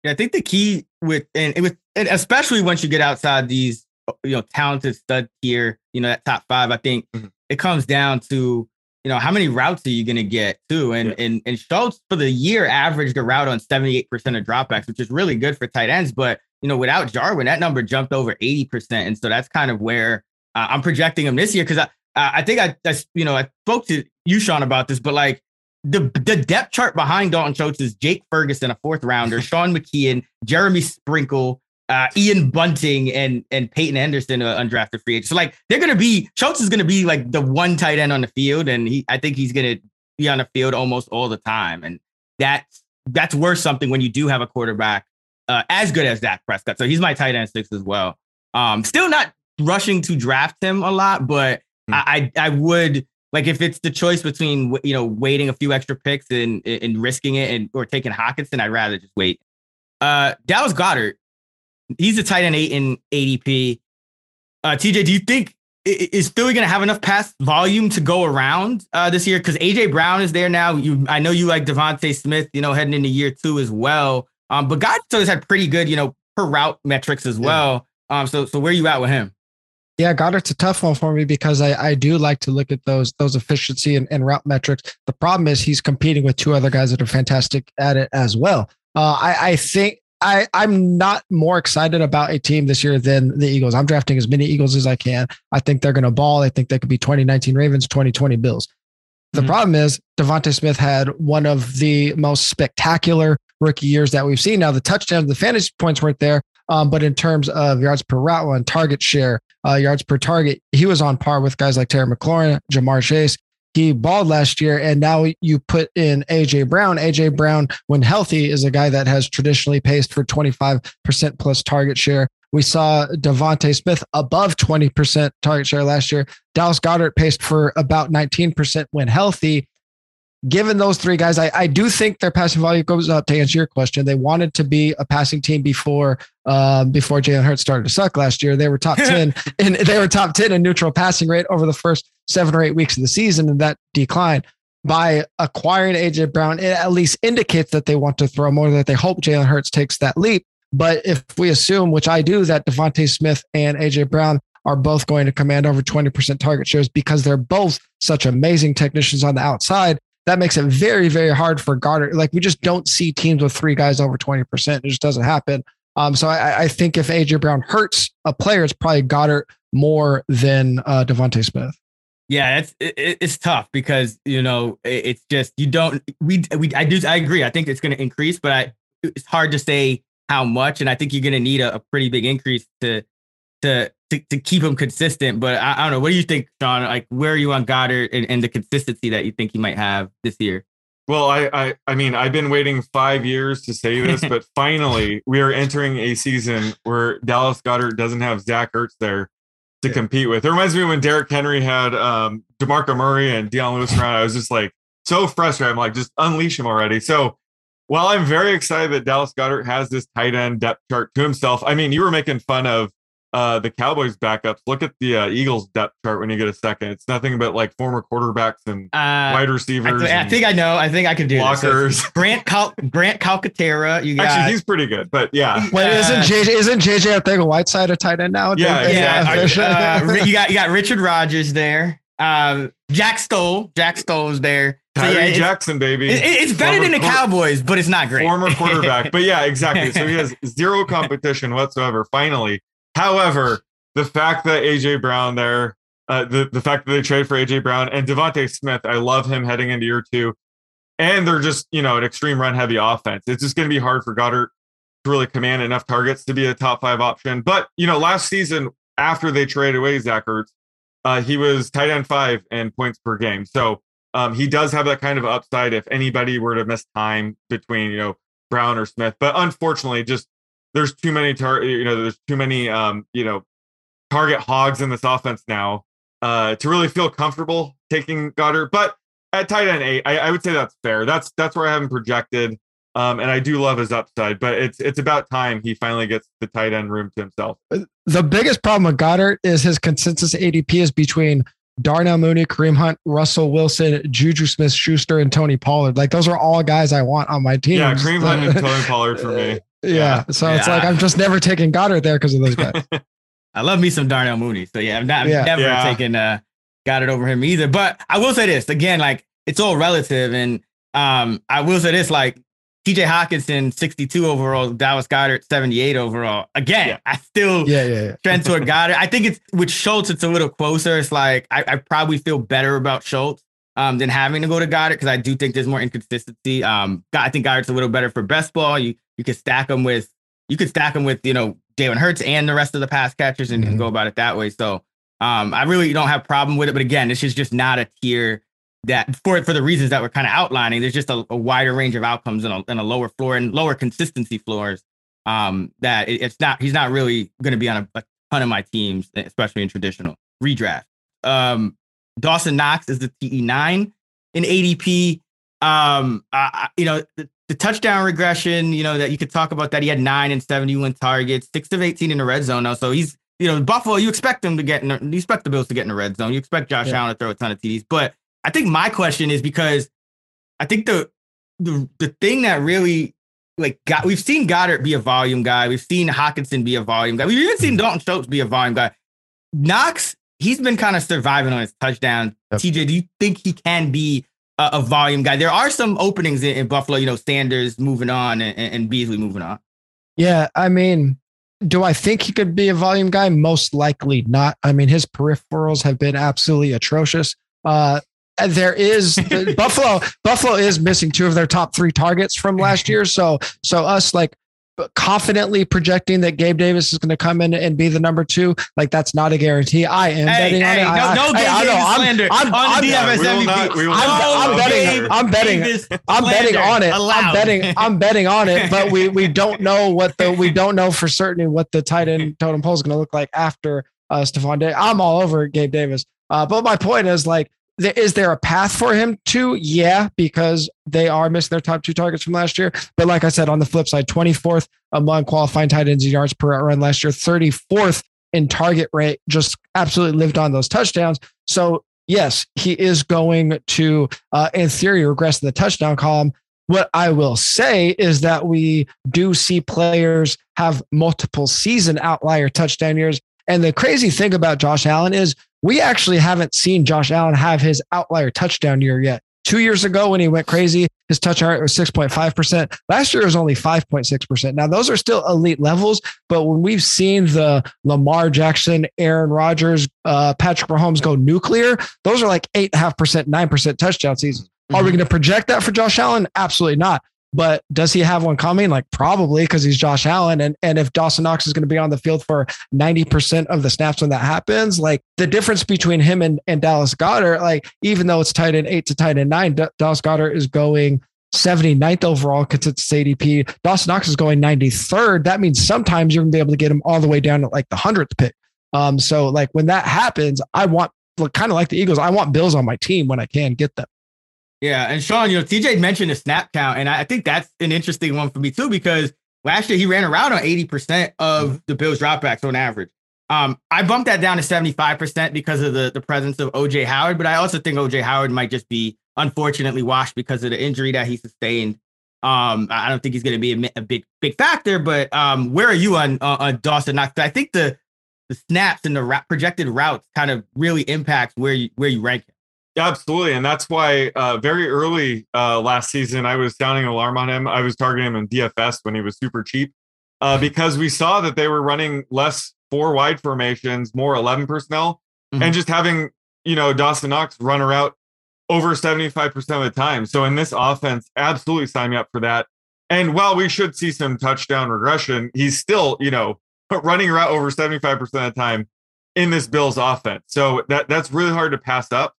Yeah, I think the key with and with and especially once you get outside these, you know, talented stud tier, you know, that top five, I think mm-hmm. it comes down to, you know, how many routes are you going to get too? And yeah. and and Schultz for the year averaged a route on seventy-eight percent of dropbacks, which is really good for tight ends. But you know, without Jarwin, that number jumped over eighty percent, and so that's kind of where Uh, I'm projecting him this year, because I I think I, I you know I spoke to you, Sean, about this, but like the the depth chart behind Dalton Schultz is Jake Ferguson, a fourth rounder, Sean McKeon, Jeremy Sprinkle, uh, Ian Bunting, and and Peyton Henderson, uh, undrafted free agent. So like they're gonna be Schultz is gonna be like the one tight end on the field, and he I think he's gonna be on the field almost all the time, and that's that's worth something when you do have a quarterback uh, as good as Dak Prescott. So he's my tight end six as well. Um, still not rushing to draft him a lot, but mm. I I would like if it's the choice between, you know, waiting a few extra picks and and risking it and or taking Hockenson, I'd rather just wait. Uh, Dallas Goedert, he's a tight end eight in A D P. Uh, T J, do you think is Philly going to have enough pass volume to go around uh, this year? Because A J Brown is there now. You I know you like Davante Smith, you know, heading into year two as well. Um, but Goddard has had pretty good, you know, per route metrics as well. Yeah. Um, so so where are you at with him? Yeah, Goddard's a tough one for me because I, I do like to look at those those efficiency and, and route metrics. The problem is he's competing with two other guys that are fantastic at it as well. Uh, I, I think I, I'm not more excited about a team this year than the Eagles. I'm drafting as many Eagles as I can. I think they're going to ball. I think they could be twenty nineteen Ravens, twenty twenty Bills. The mm-hmm. problem is DeVonta Smith had one of the most spectacular rookie years that we've seen. Now, the touchdowns, the fantasy points weren't there, um, but in terms of yards per route on target share, uh, yards per target, he was on par with guys like Terry McLaurin, Jamar Chase. He balled last year, and now you put in A J Brown. A J Brown, when healthy, is a guy that has traditionally paced for twenty-five percent plus target share. We saw Devontae Smith above twenty percent target share last year. Dallas Goedert paced for about nineteen percent when healthy. Given those three guys, I, I do think their passing volume goes up. To answer your question, they wanted to be a passing team before um, before Jalen Hurts started to suck last year. They were top ten, and they were top ten in neutral passing rate over the first seven or eight weeks of the season, and that declined. By acquiring A J Brown, it at least indicates that they want to throw more, that they hope Jalen Hurts takes that leap. But if we assume, which I do, that Devontae Smith and A J Brown are both going to command over twenty percent target shares because they're both such amazing technicians on the outside, that makes it very, very hard for Goddard. Like, we just don't see teams with three guys over twenty percent. It just doesn't happen. Um, so I, I think if A J Brown hurts a player, it's probably Goddard more than uh, Devontae Smith. Yeah, it's it, it's tough because, you know, it, it's just, you don't, we, we, I do, I agree. I think it's going to increase, but I, it's hard to say how much. And I think you're going to need a, a pretty big increase to, to, to, to keep him consistent. But I, I don't know. What do you think, Sean? Like, where are you on Goddard and, and the consistency that you think he might have this year? Well, I, I, I mean, I've been waiting five years to say this, but finally we are entering a season where Dallas Goedert doesn't have Zach Ertz there to yeah. compete with. It reminds me when Derrick Henry had um, DeMarco Murray and Deion Lewis around. I was just like so frustrated. I'm like, just unleash him already. So while I'm very excited that Dallas Goedert has this tight end depth chart to himself, I mean, you were making fun of uh, the Cowboys backups. Look at the uh, Eagles depth chart when you get a second. It's nothing but like former quarterbacks and uh, wide receivers. I, th- I think I know. I think I can do blockers. This. So Grant Cal- Grant Calcaterra. You got actually he's pretty good, but yeah. Well, uh, isn't J J isn't J J Arthego Whiteside a tight end now? Yeah, yeah. Exactly. Uh, you got you got Richard Rodgers there. Um, Jack Stoll. Jack Stoll's there. So Tyree yeah, Jackson, baby. It, it's better former than the Cowboys, but it's not great. Former quarterback. But yeah, exactly. So he has zero competition whatsoever, finally. However, the fact that A J Brown there, uh, the, the fact that they trade for A J Brown and Devontae Smith, I love him heading into year two. And they're just, you know, an extreme run heavy offense. It's just going to be hard for Goddard to really command enough targets to be a top five option. But, you know, last season, after they traded away Zach Ertz, uh, he was tight end five in points per game. So, Um, he does have that kind of upside if anybody were to miss time between, you know, Brown or Smith. But unfortunately, just there's too many, tar- you know, there's too many, um, you know, target hogs in this offense now uh, to really feel comfortable taking Goddard. But at tight end eight, I, I would say that's fair. That's that's where I have him projected. Um, and I do love his upside, but it's it's about time he finally gets the tight end room to himself. The biggest problem with Goddard is his consensus A D P is between Darnell Mooney, Kareem Hunt, Russell Wilson, Juju Smith-Schuster, and Tony Pollard. Like, those are all guys I want on my team. Yeah, Kareem Hunt and Tony Pollard for me. Yeah, yeah. so yeah. It's like I'm just never taking Goddard there because of those guys. I love me some Darnell Mooney. So, yeah, I'm not I'm yeah. never yeah. taking uh, Goddard over him either. But I will say this. Again, like, it's all relative. And um, I will say this, like, T J Hockenson, sixty-two overall, Dallas Goedert, seventy-eight overall. Again, yeah. I still yeah, yeah, yeah. trend toward Goddard. I think it's with Schultz, it's a little closer. It's like I, I probably feel better about Schultz um, than having to go to Goddard because I do think there's more inconsistency. Um, I think Goddard's a little better for best ball. You you could stack him with you could stack him with you know Jalen Hurts and the rest of the pass catchers and, mm-hmm. and go about it that way. So um, I really don't have a problem with it. But again, this is just not a tier. That for for the reasons that we're kind of outlining, there's just a, a wider range of outcomes and a, and a lower floor and lower consistency floors. Um, that it, it's not he's not really going to be on a, a ton of my teams, especially in traditional redraft. Um, Dawson Knox is the T E nine in A D P. Um, uh, you know the, the touchdown regression. You know that you could talk about that. He had nine and seventy-one targets, six of eighteen in the red zone. Now, so he's you know Buffalo. You expect him to get in the, you expect the Bills to get in the red zone. You expect Josh yeah. Allen to throw a ton of T Ds, but I think my question is because I think the, the the thing that really like got we've seen Goddard be a volume guy. We've seen Hockenson be a volume guy. We've even seen Dalton Schultz be a volume guy. Knox, he's been kind of surviving on his touchdown. Yep. T J, do you think he can be a, a volume guy? There are some openings in, in Buffalo, you know, Sanders moving on and, and Beasley moving on. Yeah, I mean, do I think he could be a volume guy? Most likely not. I mean, his peripherals have been absolutely atrocious. Uh, there is the, Buffalo. Buffalo is missing two of their top three targets from last year. So, so us like confidently projecting that Gabe Davis is going to come in and be the number two, like that's not a guarantee. I am hey, betting hey, on it. No, I, no I, Gabe I, Davis I slander I'm, on I'm, the I'm, D F S M V P. I'm, I'm, I'm betting. I'm betting. I'm betting on it. Allowed. I'm betting. I'm betting on it. But we we don't know what the we don't know for certain what the tight end totem pole is going to look like after uh, Stephon Diggs. I'm all over Gabe Davis. Uh, but my point is like. Is there a path for him to? Yeah, because they are missing their top two targets from last year. But like I said, on the flip side, twenty-fourth among qualifying tight ends in yards per run last year, thirty-fourth in target rate, just absolutely lived on those touchdowns. So yes, he is going to, uh, in theory, regress in the touchdown column. What I will say is that we do see players have multiple season outlier touchdown years. And the crazy thing about Josh Allen is we actually haven't seen Josh Allen have his outlier touchdown year yet. Two years ago when he went crazy, his touchdown rate was six point five percent. Last year it was only five point six percent. Now those are still elite levels, but when we've seen the Lamar Jackson, Aaron Rodgers, uh, Patrick Mahomes go nuclear, those are like eight point five percent, nine percent touchdown seasons. Mm-hmm. Are we going to project that for Josh Allen? Absolutely not. But does he have one coming? Like probably, because he's Josh Allen. And, and if Dawson Knox is going to be on the field for ninety percent of the snaps when that happens, like the difference between him and, and Dallas Goedert, like even though it's tight end eight to tight end nine, D- Dallas Goedert is going seventy-ninth overall consensus A D P. Dawson Knox is going ninety-third. That means sometimes you're going to be able to get him all the way down to like the hundredth pick. Um, so like when that happens, I want look kind of like the Eagles. I want Bills on my team when I can get them. Yeah, and Sean, you know, T J mentioned the snap count, and I think that's an interesting one for me too, because last year he ran around on eighty percent of the Bills' dropbacks on average. Um, I bumped that down to seventy-five percent because of the, the presence of O J Howard, but I also think O J Howard might just be unfortunately washed because of the injury that he sustained. Um, I don't think he's going to be a, a big big factor, but um, where are you on, uh, on Dawson Knox? I think the the snaps and the ra- projected routes kind of really impacts where you, where you rank him. Absolutely. And that's why uh, very early uh, last season, I was sounding alarm on him. I was targeting him in D F S when he was super cheap uh, because we saw that they were running less four wide formations, more eleven personnel, mm-hmm. and just having, you know, Dawson Knox run a route over seventy-five percent of the time. So in this offense, absolutely sign me up for that. And while we should see some touchdown regression, he's still, you know, running a route over seventy-five percent of the time in this Bills offense. So that that's really hard to pass up.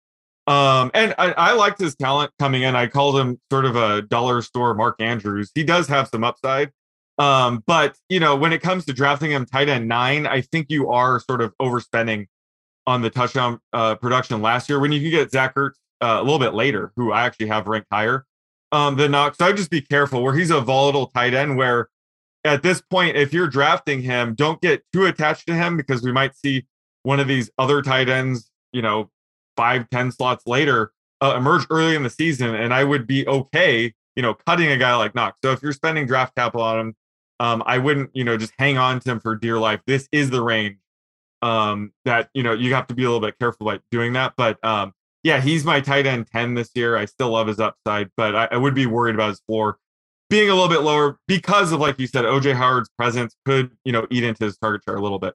Um, and I, I liked his talent coming in. I called him sort of a dollar store Mark Andrews. He does have some upside. Um, but, you know, when it comes to drafting him tight end nine, I think you are sort of overspending on the touchdown uh, production last year when you can get Zach Ertz uh, a little bit later, who I actually have ranked higher um, than Knox. So I'd just be careful where he's a volatile tight end where at this point, if you're drafting him, don't get too attached to him because we might see one of these other tight ends, you know, five, ten slots later, uh, emerge early in the season, and I would be okay, you know, cutting a guy like Knox. So if you're spending draft capital on him, um, I wouldn't, you know, just hang on to him for dear life. This is the range um, that, you know, you have to be a little bit careful about doing that. But um, yeah, he's my tight end ten this year. I still love his upside, but I, I would be worried about his floor being a little bit lower because of, like you said, O J Howard's presence could, you know, eat into his target share a little bit.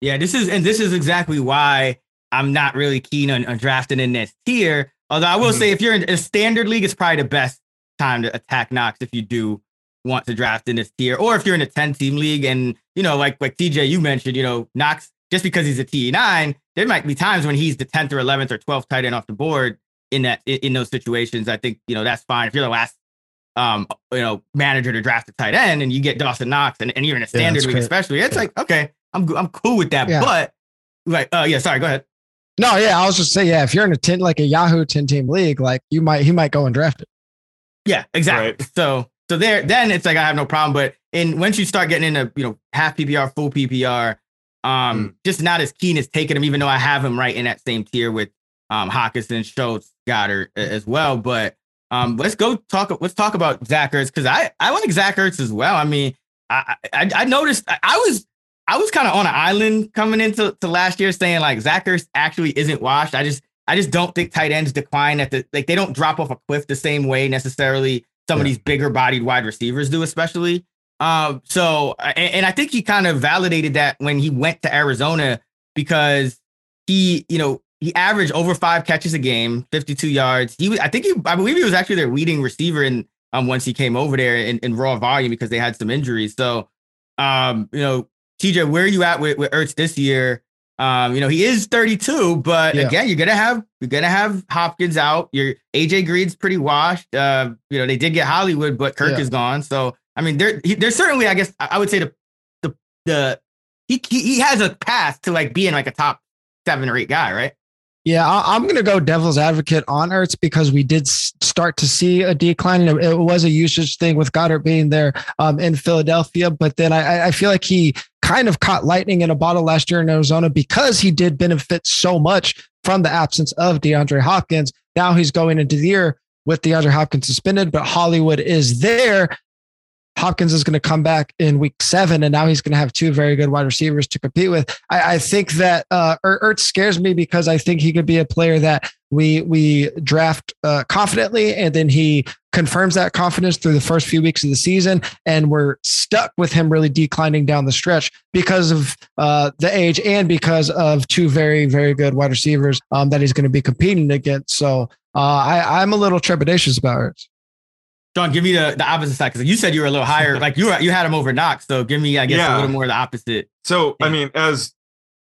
Yeah, this is, and this is exactly why I'm not really keen on, on drafting in this tier. Although I will mm-hmm. say if you're in a standard league, it's probably the best time to attack Knox if you do want to draft in this tier. Or if you're in a ten-team league and, you know, like like T J, you mentioned, you know, Knox, just because he's a T E nine, there might be times when he's the tenth or eleventh or twelfth tight end off the board in that in, in those situations. I think, you know, that's fine. If you're the last, um, you know, manager to draft a tight end and you get Dawson Knox and, and you're in a standard yeah, league great. especially, it's like, okay, I'm I'm cool with that. Yeah. But, like, uh, yeah, sorry, go ahead. No, yeah, I was just saying, yeah, if you're in a ten, like a Yahoo ten-team league, like you might, he might go and draft it. Yeah, exactly. Right. So, so there, then it's like I have no problem. But in once you start getting into, you know, half P P R, full P P R, um, mm. just not as keen as taking him, even though I have him right in that same tier with um, Hockenson, Schultz, Goddard as well. But um, let's go talk. Let's talk about Zach Ertz because I, I like Zach Ertz as well. I mean, I I, I noticed I, I was. I was kind of on an island coming into to last year saying like Zach Ertz actually isn't washed. I just I just don't think tight ends decline at the like they don't drop off a cliff the same way necessarily some yeah. of these bigger bodied wide receivers do, especially. Um, so, and, and I think he kind of validated that when he went to Arizona, because he, you know, he averaged over five catches a game, fifty-two yards. He was, I think he, I believe he was actually their leading receiver in um, once he came over there in, in raw volume, because they had some injuries. So, um, you know, T J, where are you at with, with Ertz this year? Um, you know, he is thirty-two, but yeah. again, you're going to have, you're going to have Hopkins out. Your A J Green's pretty washed. Uh, you know, they did get Hollywood, but Kirk yeah. is gone. So, I mean, there, there's certainly, I guess I would say the, the, the, he, he has a path to like being like a top seven or eight guy, right? Yeah. I'm going to go devil's advocate on Ertz, because we did start to see a decline. It was a usage thing with Goddard being there um, in Philadelphia, but then I, I feel like he kind of caught lightning in a bottle last year in Arizona, because he did benefit so much from the absence of DeAndre Hopkins. Now he's going into the year with DeAndre Hopkins suspended, but Hollywood is there. Hopkins is going to come back in week seven, and now he's going to have two very good wide receivers to compete with. I, I think that uh, Ertz scares me, because I think he could be a player that we we draft uh, confidently, and then he confirms that confidence through the first few weeks of the season, and we're stuck with him really declining down the stretch because of uh, the age and because of two very, very good wide receivers um, that he's going to be competing against. So uh, I, I'm a little trepidatious about Ertz. John, give me the, the opposite side, because you said you were a little higher. Like you were, you had him over Knox, so give me, I guess, yeah. a little more of the opposite. So, yeah. I mean, as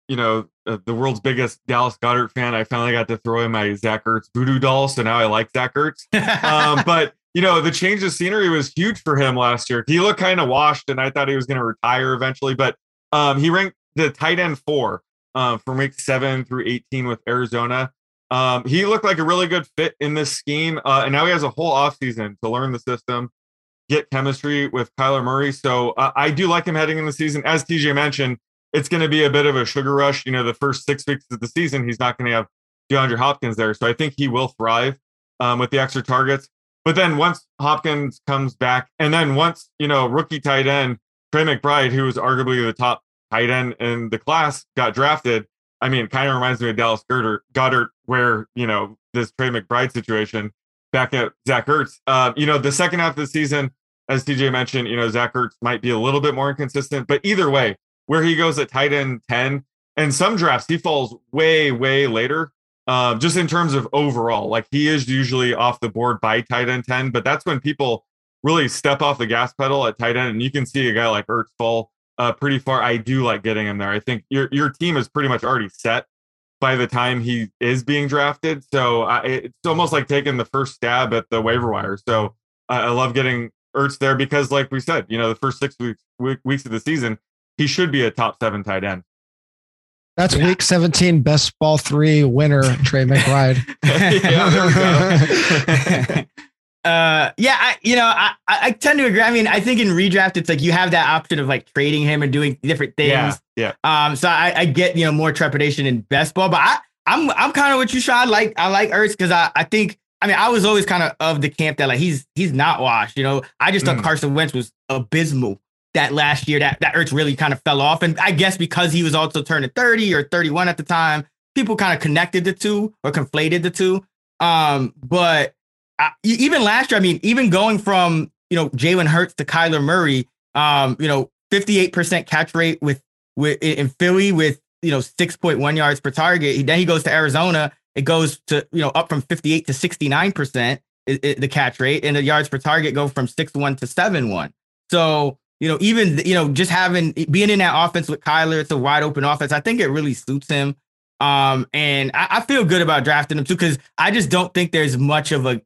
you know, uh, the world's biggest Dallas Goedert fan, I finally got to throw in my Zach Ertz voodoo doll, so now I like Zach Ertz. um, but you know, the change of scenery was huge for him last year. He looked kind of washed, and I thought he was going to retire eventually, but um, he ranked the tight end four uh, from week seven through eighteen with Arizona. Um, he looked like a really good fit in this scheme. Uh, and now he has a whole offseason to learn the system, get chemistry with Kyler Murray. So uh, I do like him heading into the season. As T J mentioned, it's going to be a bit of a sugar rush. You know, the first six weeks of the season, he's not going to have DeAndre Hopkins there. So I think he will thrive um, with the extra targets. But then once Hopkins comes back, and then once, you know, rookie tight end Trey McBride, who was arguably the top tight end in the class, got drafted. I mean, it kind of reminds me of Dallas Goedert, Goedert, where, you know, this Trey McBride situation back at Zach Ertz. Uh, you know, the second half of the season, as T J mentioned, you know, Zach Ertz might be a little bit more inconsistent, but either way, where he goes at tight end ten, and some drafts, he falls way, way later, uh, just in terms of overall. Like, he is usually off the board by tight end ten, but that's when people really step off the gas pedal at tight end, and you can see a guy like Ertz fall Uh, pretty far. I do like getting him there. I think your your team is pretty much already set by the time he is being drafted. So I, it's almost like taking the first stab at the waiver wire. So I, I love getting Ertz there because, like we said, you know, the first six weeks week, weeks of the season, he should be a top seven tight end. That's yeah. week seventeen best ball three winner, Trey McBride. yeah, there we go. Uh, yeah, I, you know, I, I tend to agree. I mean, I think in redraft, it's like you have that option of like trading him and doing different things. Yeah. yeah. Um. So I, I get, you know, more trepidation in best ball, but I, I'm I'm kind of with you, Sean. Like I like Ertz because I, I think I mean I was always kind of of the camp that like he's he's not washed. You know, I just thought mm. Carson Wentz was abysmal that last year. That that Ertz really kind of fell off, and I guess because he was also turning thirty or thirty-one at the time, people kind of connected the two or conflated the two. Um. But I, even last year, I mean, even going from, you know, Jalen Hurts to Kyler Murray, um, you know, fifty-eight percent catch rate with, with in Philly with, you know, six point one yards per target. Then he goes to Arizona. It goes to, you know, up from fifty-eight to sixty-nine percent it, it, the catch rate, and the yards per target go from six one to seven one. So, you know, even, you know, just having being in that offense with Kyler, it's a wide open offense. I think it really suits him. Um, and I, I feel good about drafting him too, because I just don't think there's much of a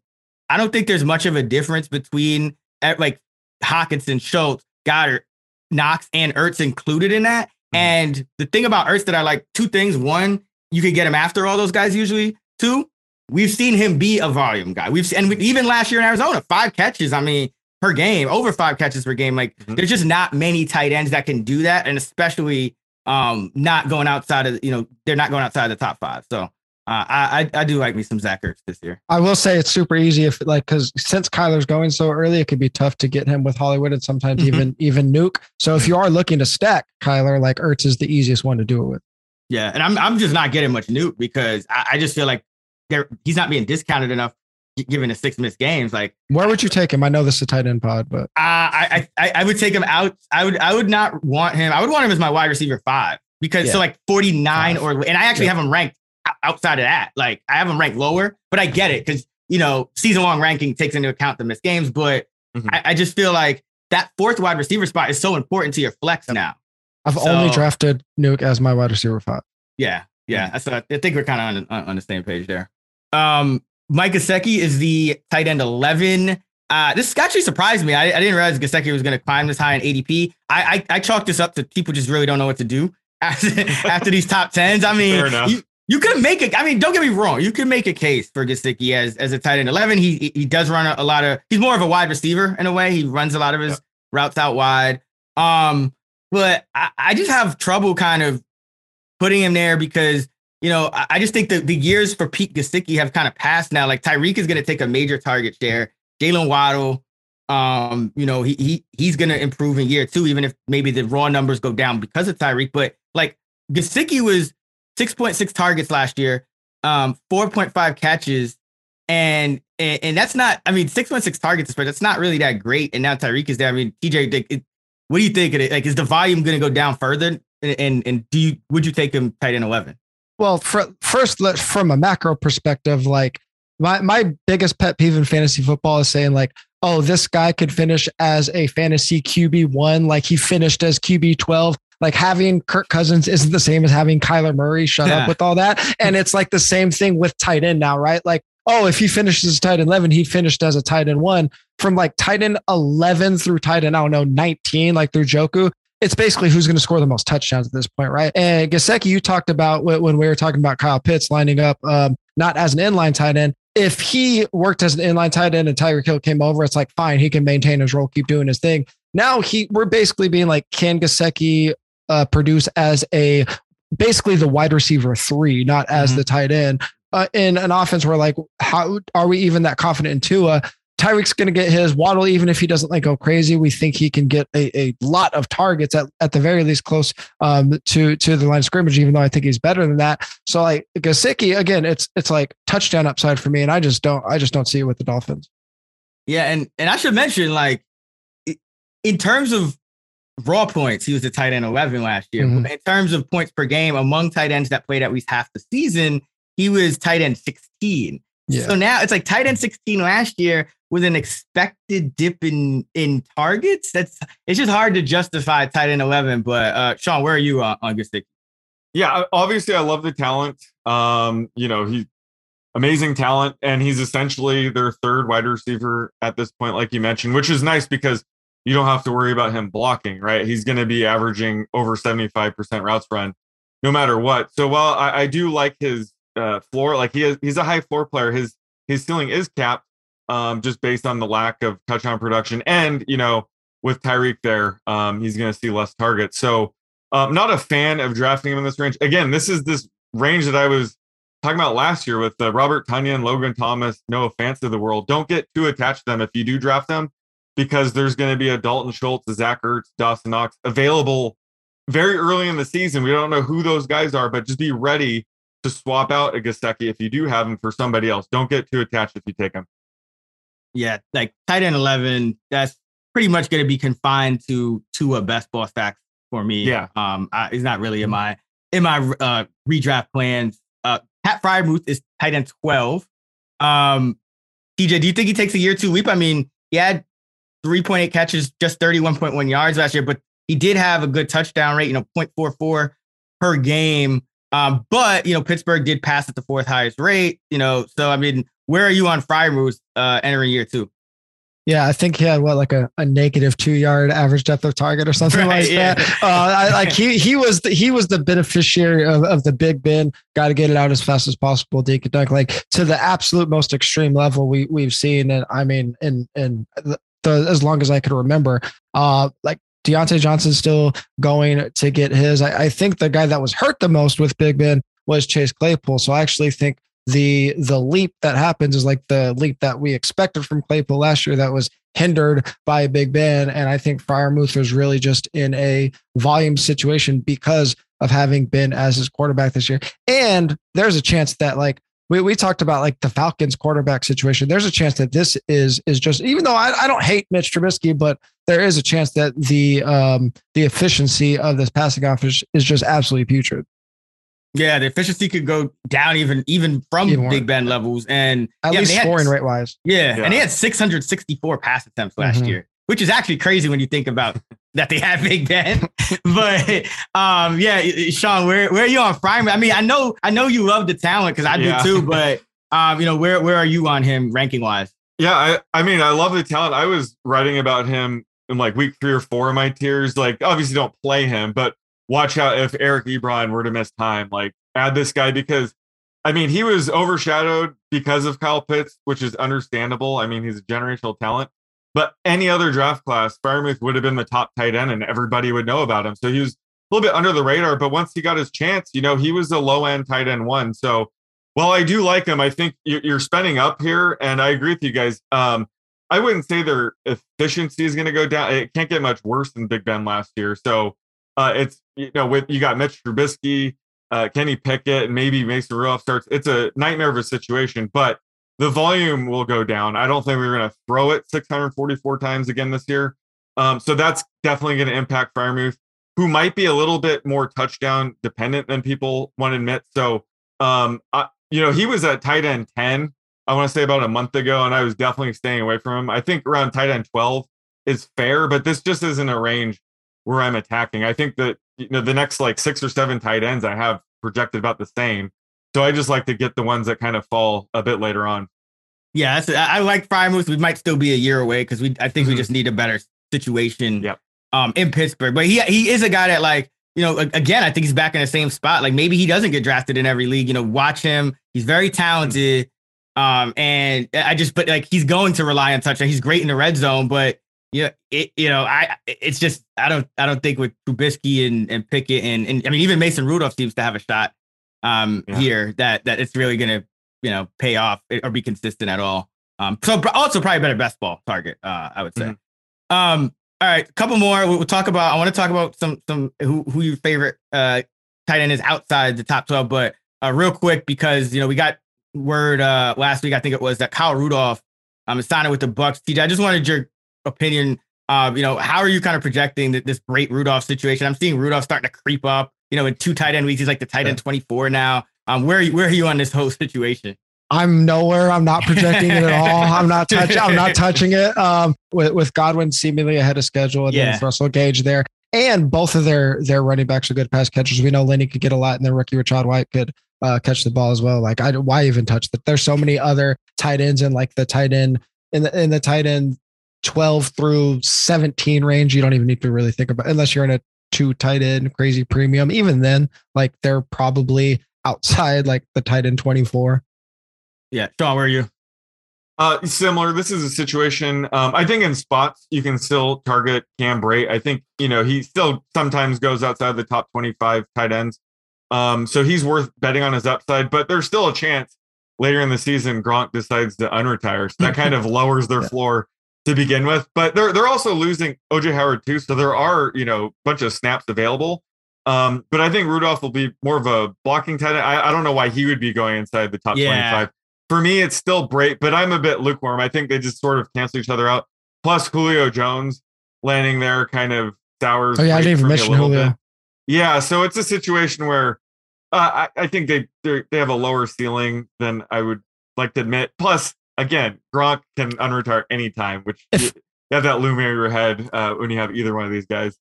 I don't think there's much of a difference between like Hockenson, Schultz, Goddard, Knox, and Ertz included in that. Mm-hmm. And the thing about Ertz that I like, two things. One, you could get him after all those guys usually. Two, we've seen him be a volume guy. We've and we, even last year in Arizona, five catches, I mean, per game, over five catches per game. Like mm-hmm. there's just not many tight ends that can do that. And especially um, not going outside of, you know, they're not going outside the top five. So. Uh, I I do like me some Zach Ertz this year. I will say it's super easy if like because since Kyler's going so early, it could be tough to get him with Hollywood and sometimes mm-hmm. even even Nuke. So if you are looking to stack Kyler, like Ertz is the easiest one to do it with. Yeah, and I'm I'm just not getting much Nuke because I, I just feel like there he's not being discounted enough. given the six missed games, like where would you take him? I know this is a tight end pod, but uh, I, I I would take him out. I would I would not want him. I would want him as my wide receiver five because yeah. so like forty-nine five. Or and I actually yeah. have him ranked outside of that. Like I have him ranked lower, but I get it because you know season long ranking takes into account the missed games. But mm-hmm. I, I just feel like that fourth wide receiver spot is so important to your flex yep. now. I've so, only drafted Nuke as my wide receiver five. Yeah, yeah. Mm-hmm. So I think we're kind of on, on the same page there. Um. Mike Gesicki is the tight end eleven. Uh, this actually surprised me. I, I didn't realize Gesicki was going to climb this high in A D P. I, I I chalk this up to people just really don't know what to do after, after these top tens. I mean, you, you could make it. I mean, don't get me wrong. You could make a case for Gesicki as, as a tight end eleven. He he does run a, a lot of, he's more of a wide receiver in a way. He runs a lot of his yep. routes out wide. Um, but I, I just have trouble kind of putting him there because you know, I just think that the years for Pete Gesicki have kind of passed now. Like Tyreek is going to take a major target share. Jalen Waddle, um, you know, he he he's going to improve in year two, even if maybe the raw numbers go down because of Tyreek. But like Gesicki was six point six targets last year, um, four point five catches, and and, and that's not. I mean, six point six targets, but that's not really that great. And now Tyreek is there. I mean, T J, it, what do you think of it? Like, is the volume going to go down further? And, and and do you would you take him tight end eleven? Well, for, first, let, from a macro perspective, like my, my biggest pet peeve in fantasy football is saying like, oh, this guy could finish as a fantasy Q B one. Like he finished as Q B twelve. Like having Kirk Cousins isn't the same as having Kyler Murray. Shut yeah. up with all that. And it's like the same thing with tight end now, right? Like, oh, if he finishes as tight end eleven, he finished as a tight end one. From like tight end eleven through tight end, I don't know, nineteen, like through Joku. It's basically who's going to score the most touchdowns at this point, right? And Gesicki, you talked about when we were talking about Kyle Pitts lining up, um, not as an inline tight end. If he worked as an inline tight end and Tyreek Hill came over, it's like, fine, he can maintain his role, keep doing his thing. Now he, we're basically being like, can Gesicki uh, produce as a, basically the wide receiver three, not as mm-hmm. the tight end uh, in an offense where like, how are we even that confident in Tua? Tyreek's going to get his. Waddle, even if he doesn't like go crazy, we think he can get a, a lot of targets at, at the very least close um, to to the line of scrimmage, even though I think he's better than that. So like Gesicki, again, it's it's like touchdown upside for me. And I just don't I just don't see it with the Dolphins. Yeah. And and I should mention, like in terms of raw points, he was the tight end eleven last year. Mm-hmm. In terms of points per game among tight ends that played at least half the season, he was tight end sixteen. Yeah. So now it's like tight end sixteen last year with an expected dip in in targets. That's it's just hard to justify tight end eleven. But uh, Sean, where are you on, on Gesicki? Yeah, obviously I love the talent. Um, you know, he's amazing talent, and he's essentially their third wide receiver at this point, like you mentioned, which is nice because you don't have to worry about him blocking, right? He's going to be averaging over seventy-five percent routes run, no matter what. So while I, I do like his Uh, floor, like he is, he's a high floor player. His his ceiling is capped, um, just based on the lack of touchdown production. And you know, with Tyreek there, um, he's going to see less targets. So, um, not a fan of drafting him in this range. Again, this is this range that I was talking about last year with uh, Robert Tonyan, Logan Thomas, Noah Fant of the world. Don't get too attached to them if you do draft them, because there's going to be a Dalton Schultz, a Zach Ertz, Dawson Knox available very early in the season. We don't know who those guys are, but just be ready to swap out a Gesicki if you do have him for somebody else. Don't get too attached if you take him. Yeah, like tight end eleven, that's pretty much going to be confined to to a best ball stacks for me. Yeah, um, I, it's not really in my in my uh, redraft plans. Uh, Pat Freiermuth is tight end twelve. Um, T J, do you think he takes a year two leap? I mean, he had three point eight catches, just thirty-one point one yards last year, but he did have a good touchdown rate, you know, zero point four four per game. Um, but, you know, Pittsburgh did pass at the fourth highest rate, you know, so, I mean, where are you on Freiermuth uh, entering year two? Yeah, I think he had, what, like a, a negative two yard average depth of target or something right, like yeah. that. Uh, I, like he he was the, he was the beneficiary of, of the Big Ben. Got to get it out as fast as possible, dink and dunk, like to the absolute most extreme level we, we've seen. And I mean, and, and the, the, as long as I could remember, uh, like, Deontay Johnson's still going to get his. I, I think the guy that was hurt the most with Big Ben was Chase Claypool. So I actually think the the leap that happens is like the leap that we expected from Claypool last year that was hindered by Big Ben. And I think Freiermuth was really just in a volume situation because of having Ben as his quarterback this year. And there's a chance that like we we talked about like the Falcons quarterback situation. There's a chance that this is is just, even though I, I don't hate Mitch Trubisky, but there is a chance that the um, the efficiency of this passing offense is just absolutely putrid. Yeah, the efficiency could go down even even from even Big Ben levels, and at yeah, least scoring rate wise. Yeah, yeah, and they had six hundred sixty-four pass attempts last mm-hmm. year, which is actually crazy when you think about that they had Big Ben. But um, yeah, Sean, where where are you on Freiermuth? I mean, I know I know you love the talent because I yeah. do too, but um, you know, where where are you on him ranking wise? Yeah, I I mean, I love the talent. I was writing about him in like week three or four of my tiers. Like, obviously, don't play him, but watch out if Eric Ebron were to miss time. Like, add this guy because, I mean, he was overshadowed because of Kyle Pitts, which is understandable. I mean, he's a generational talent. But any other draft class, Freiermuth would have been the top tight end and everybody would know about him. So he was a little bit under the radar. But once he got his chance, you know, he was a low-end tight end one. So while I do like him, I think you're spending up here. And I agree with you guys. Um, I wouldn't say their efficiency is going to go down. It can't get much worse than Big Ben last year. So Uh, it's, you know, with you got Mitch Trubisky, uh, Kenny Pickett, and maybe Mason Rudolph starts. It's a nightmare of a situation, but the volume will go down. I don't think we're going to throw it six hundred forty-four times again this year. Um, so that's definitely going to impact Freiermuth, who might be a little bit more touchdown dependent than people want to admit. So, um, I, you know, he was at tight end ten, I want to say about a month ago, and I was definitely staying away from him. I think around tight end twelve is fair, but this just isn't a range where I'm attacking. I think that, you know, the next like six or seven tight ends I have projected about the same. So I just like to get the ones that kind of fall a bit later on. Yeah, that's, I like Freiermuth. We might still be a year away because we I think mm-hmm. we just need a better situation yep. um, in Pittsburgh. But he he is a guy that, like, you know, again, I think he's back in the same spot. Like, maybe he doesn't get drafted in every league. You know, watch him. He's very talented. Um, and I just, but like, he's going to rely on touchdown. He's great in the red zone, but yeah, it, you know, I it's just I don't I don't think with Trubisky and, and Pickett and, and I mean, even Mason Rudolph seems to have a shot um, yeah. here that that it's really going to, you know, pay off or be consistent at all. Um, so also probably better best ball target, uh, I would say. Mm-hmm. Um, all right, a couple more. We'll talk about I want to talk about some some who, who your favorite uh, tight end is outside the top twelve. But uh, real quick, because, you know, we got word uh, last week, I think it was, that Kyle Rudolph um, is signing with the Bucks. T J, I just wanted your opinion. Uh, you know, how are you kind of projecting that this Brate Rudolph situation? I'm seeing Rudolph starting to creep up. You know, in two tight end weeks, he's like the tight end twenty-four now. Um, where are you, where are you on this whole situation? I'm nowhere. I'm not projecting it at all. I'm not touching. I'm not touching it. Um, with, with Godwin seemingly ahead of schedule, and yeah. then Russell Gage there, and both of their their running backs are good pass catchers. We know Lenny could get a lot, and their rookie Rashad White could uh, catch the ball as well. Like, I why even touch that? There's so many other tight ends, and like the tight end in the in the tight end twelve through seventeen range, you don't even need to really think about, unless you're in a two tight end crazy premium. Even then, like, they're probably outside like the tight end twenty-four. Yeah. Sean, where are you? Uh, similar. This is a situation. Um, I think in spots you can still target Cam Brate. I think, you know, he still sometimes goes outside the top twenty-five tight ends. Um, so he's worth betting on his upside, but there's still a chance later in the season Gronk decides to unretire. So that kind of lowers their yeah. floor to begin with, but they're they're also losing O J Howard too, so there are, you know, a bunch of snaps available. Um, but I think Rudolph will be more of a blocking tight end. I, I don't know why he would be going inside the top yeah. twenty-five. For me, it's still Brate, but I'm a bit lukewarm. I think they just sort of cancel each other out. Plus, Julio Jones landing there kind of sours. Oh yeah, I didn't even mention Julio. Bit. Yeah, so it's a situation where uh, I, I think they they have a lower ceiling than I would like to admit. Plus, again, Gronk can unretire anytime, which if, you have that loom over your head uh, when you have either one of these guys.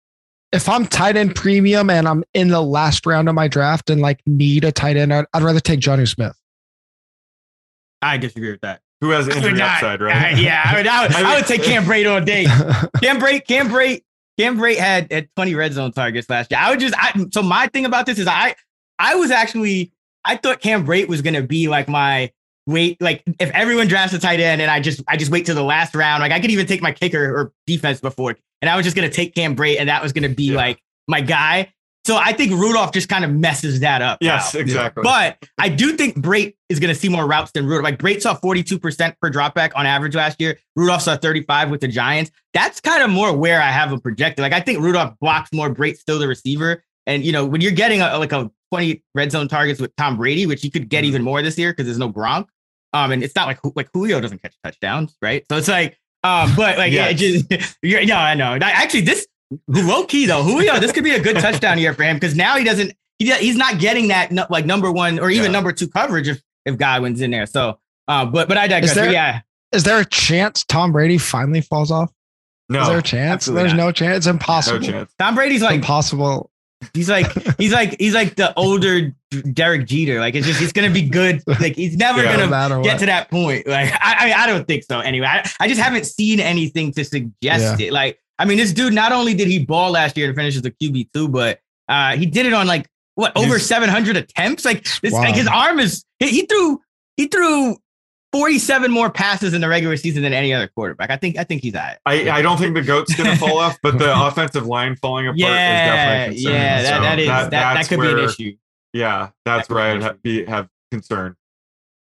If I'm tight end premium and I'm in the last round of my draft and like need a tight end, I'd, I'd rather take Johnny Smith. I disagree with that. Who has injury not, upside, right? Uh, yeah, I, mean, I, would, I, mean, I would take Cam Brate all day. Cam Brate, Cam Brate, Cam Brate had, had twenty red zone targets last year. I would just, I, so my thing about this is I, I was actually, I thought Cam Brate was going to be like my, wait, like if everyone drafts a tight end and I just I just wait till the last round, like I could even take my kicker or defense before, and I was just gonna take Cam Brate, and that was gonna be yeah. like my guy. So I think Rudolph just kind of messes that up. Yes, now. Exactly. But I do think Brate is gonna see more routes than Rudolph. Like Brate saw forty-two percent per dropback on average last year. Rudolph saw thirty-five with the Giants. That's kind of more where I have him projected. Like I think Rudolph blocks more. Brate still the receiver, and you know when you're getting a, like a twenty red zone targets with Tom Brady, which you could get even more this year because there's no Gronk. Um, and it's not like like Julio doesn't catch touchdowns, right? So it's like, um, but like yes. yeah, it just yeah, no, I know. Actually, this low key though, Julio, this could be a good touchdown year for him because now he doesn't, he, he's not getting that like number one or even yeah. number two coverage if if Godwin's in there. So, uh, but but I digress. Is there, yeah, is there a chance Tom Brady finally falls off? No, is there a chance? There's not. no chance. It's impossible. No chance. Tom Brady's like it's impossible. He's like, he's like, he's like the older Derek Jeter. Like, it's just, he's going to be good. Like, he's never yeah, going to get to that point. Like, I, I mean, I don't think so. Anyway, I, I just haven't seen anything to suggest yeah. it. Like, I mean, this dude, not only did he ball last year to finish as a Q B two, but uh, he did it on like, what, over his, seven hundred attempts. Like this, wow. like his arm is, he, he threw, he threw forty-seven more passes in the regular season than any other quarterback. I think I think he's at it. I, I don't think the GOAT's going to fall off, but the offensive line falling apart yeah, is definitely concerning. Yeah, that, so that is that, that, that could where, be an issue. Yeah, that's that where I'd be, have concern.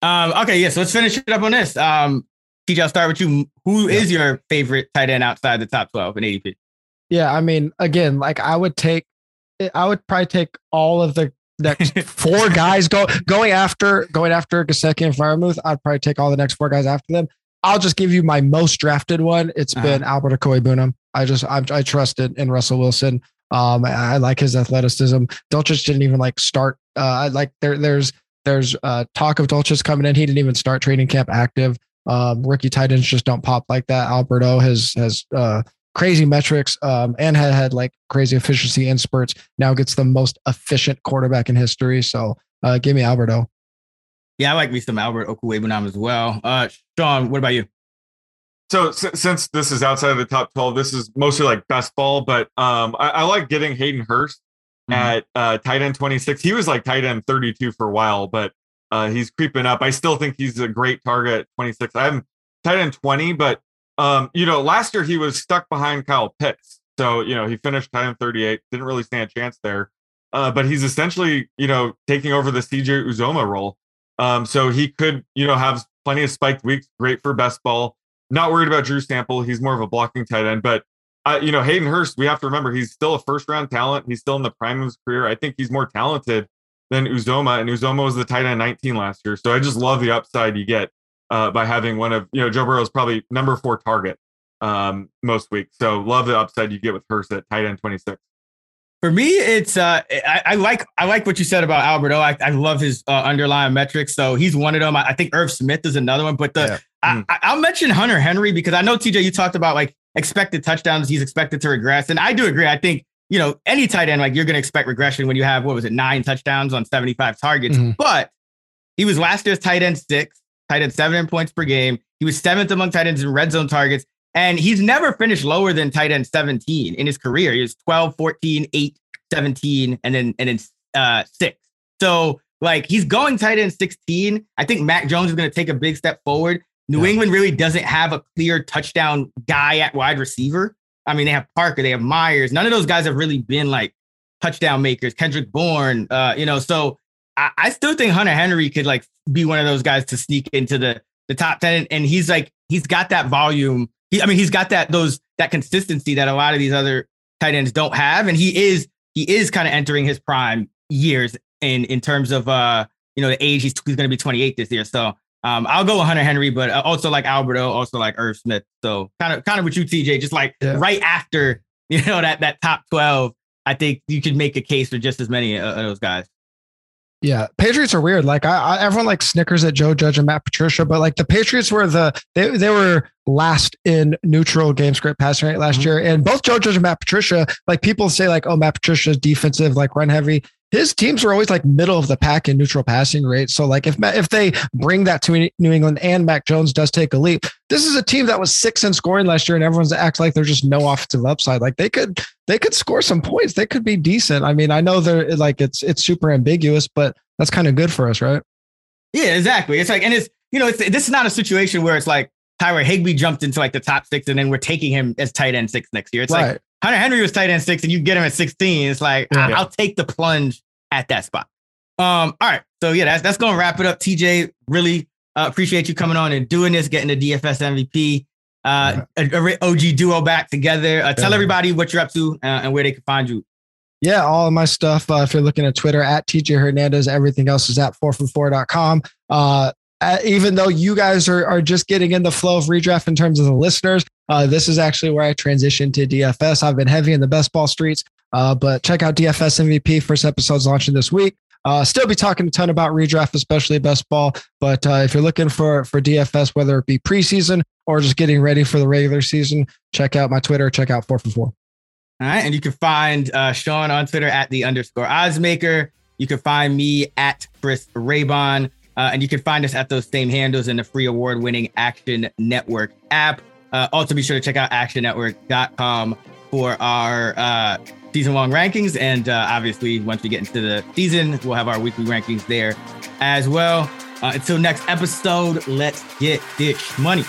Um, okay, yeah, so let's finish it up on this. Um, T J, I'll start with you. Who yeah. is your favorite tight end outside the top twelve in A D P? Yeah, I mean, again, like I would take, I would probably take all of the next four guys go going after going after Gesicki and Freiermuth. I'd probably take all the next four guys after them. I'll just give you my most drafted one. It's uh-huh. been Albert Okwuegbunam. I just I, I trust it in Russell Wilson. Um, I, I like his athleticism. Dolchich didn't even like start. Uh, I like there there's there's uh, talk of Dolchich coming in. He didn't even start training camp active. Um, rookie tight ends just don't pop like that. Alberto has has. Uh, crazy metrics um, and had had like crazy efficiency in spurts. Now gets the most efficient quarterback in history. So uh, give me Alberto. Yeah, I like me some Albert Okwuegbunam as well. Uh, Sean, what about you? So s- since this is outside of the top twelve, this is mostly like best ball, but um, I-, I like getting Hayden Hurst mm-hmm. at uh, tight end twenty-six. He was like tight end thirty-two for a while, but uh, he's creeping up. I still think he's a great target at twenty-six. I'm tight end twenty, but Um, you know, last year he was stuck behind Kyle Pitts. So, you know, he finished tight end thirty-eight, didn't really stand a chance there. Uh, but he's essentially, you know, taking over the C J Uzoma role. Um, so he could, you know, have plenty of spiked weeks, great for best ball. Not worried about Drew Sample. He's more of a blocking tight end. But, uh, you know, Hayden Hurst, we have to remember he's still a first round talent. He's still in the prime of his career. I think he's more talented than Uzoma. And Uzoma was the tight end nineteen last year. So I just love the upside you get. Uh, by having one of, you know, Joe Burrow's probably number four target um, most weeks. So love the upside you get with Hurst at tight end twenty-six. For me, it's uh, I, I like I like what you said about Albert O. I, I love his uh, underlying metrics. So he's one of them. I, I think Irv Smith is another one. But the yeah. I, mm. I, I'll mention Hunter Henry because I know, T J, you talked about like expected touchdowns. He's expected to regress. And I do agree. I think, you know, any tight end, like you're going to expect regression when you have, what was it, nine touchdowns on seventy-five targets. Mm-hmm. But he was last year's tight end six. Tight end seven points per game. He was seventh among tight ends in red zone targets. And he's never finished lower than tight end seventeen in his career. He was twelve, fourteen, eight, seventeen, and then, and then uh, six. So like he's going tight end sixteen. I think Mac Jones is going to take a big step forward. New yeah. England really doesn't have a clear touchdown guy at wide receiver. I mean, they have Parker, they have Myers. None of those guys have really been like touchdown makers, Kendrick Bourne, uh, you know, so I still think Hunter Henry could like be one of those guys to sneak into the, the top ten. And he's like, he's got that volume. He, I mean, he's got that, those, that consistency that a lot of these other tight ends don't have. And he is, he is kind of entering his prime years in, in terms of, uh, you know, the age. He's, he's going to be twenty-eight this year. So um, I'll go with Hunter Henry, but also like Alberto, also like Irv Smith. So kind of, kind of with you, T J, just like yeah. right after, you know, that, that top twelve, I think you could make a case for just as many of those guys. Yeah, Patriots are weird. Like I, I, everyone like snickers at Joe Judge and Matt Patricia, but like the Patriots were the they they were last in neutral game script passing rate last mm-hmm. year. And both Joe Judge and Matt Patricia, like people say, like oh Matt Patricia's defensive, like run heavy. His teams were always like middle of the pack in neutral passing rate. So like if if they bring that to New England and Mac Jones does take a leap, this is a team that was six in scoring last year, and everyone's acts like there's just no offensive upside. Like they could they could score some points. They could be decent. I mean, I know they're like it's it's super ambiguous, but that's kind of good for us, right? Yeah, exactly. It's like and it's you know it's this is not a situation where it's like Tyler Higbee jumped into like the top six and then we're taking him as tight end six next year. It's right. like. Hunter Henry was tight end six and you get him at sixteen. It's like, yeah. I'll take the plunge at that spot. Um, all right. So yeah, that's, that's going to wrap it up. T J, really uh, appreciate you coming on and doing this, getting the D F S M V P, uh, yeah. a, a O G duo back together. Uh, tell yeah. everybody what you're up to uh, and where they can find you. Yeah, all of my stuff, uh, if you're looking at Twitter, at T J Hernandez, everything else is at four from four dot com. Uh, even though you guys are, are just getting in the flow of redraft in terms of the listeners, uh, this is actually where I transitioned to D F S. I've been heavy in the best ball streets, uh, but check out D F S M V P. First episode's launching this week. Uh, still be talking a ton about redraft, especially best ball. But uh, if you're looking for, for D F S, whether it be preseason or just getting ready for the regular season, check out my Twitter, check out four from four. All right. And you can find uh, Sean on Twitter at the underscore Ozmaker. You can find me at Chris Raybon. Uh, and you can find us at those same handles in the free award winning Action Network app. Uh, also, be sure to check out action network dot com for our uh, season long rankings. And uh, obviously, once we get into the season, we'll have our weekly rankings there as well. Uh, until next episode, let's get this money.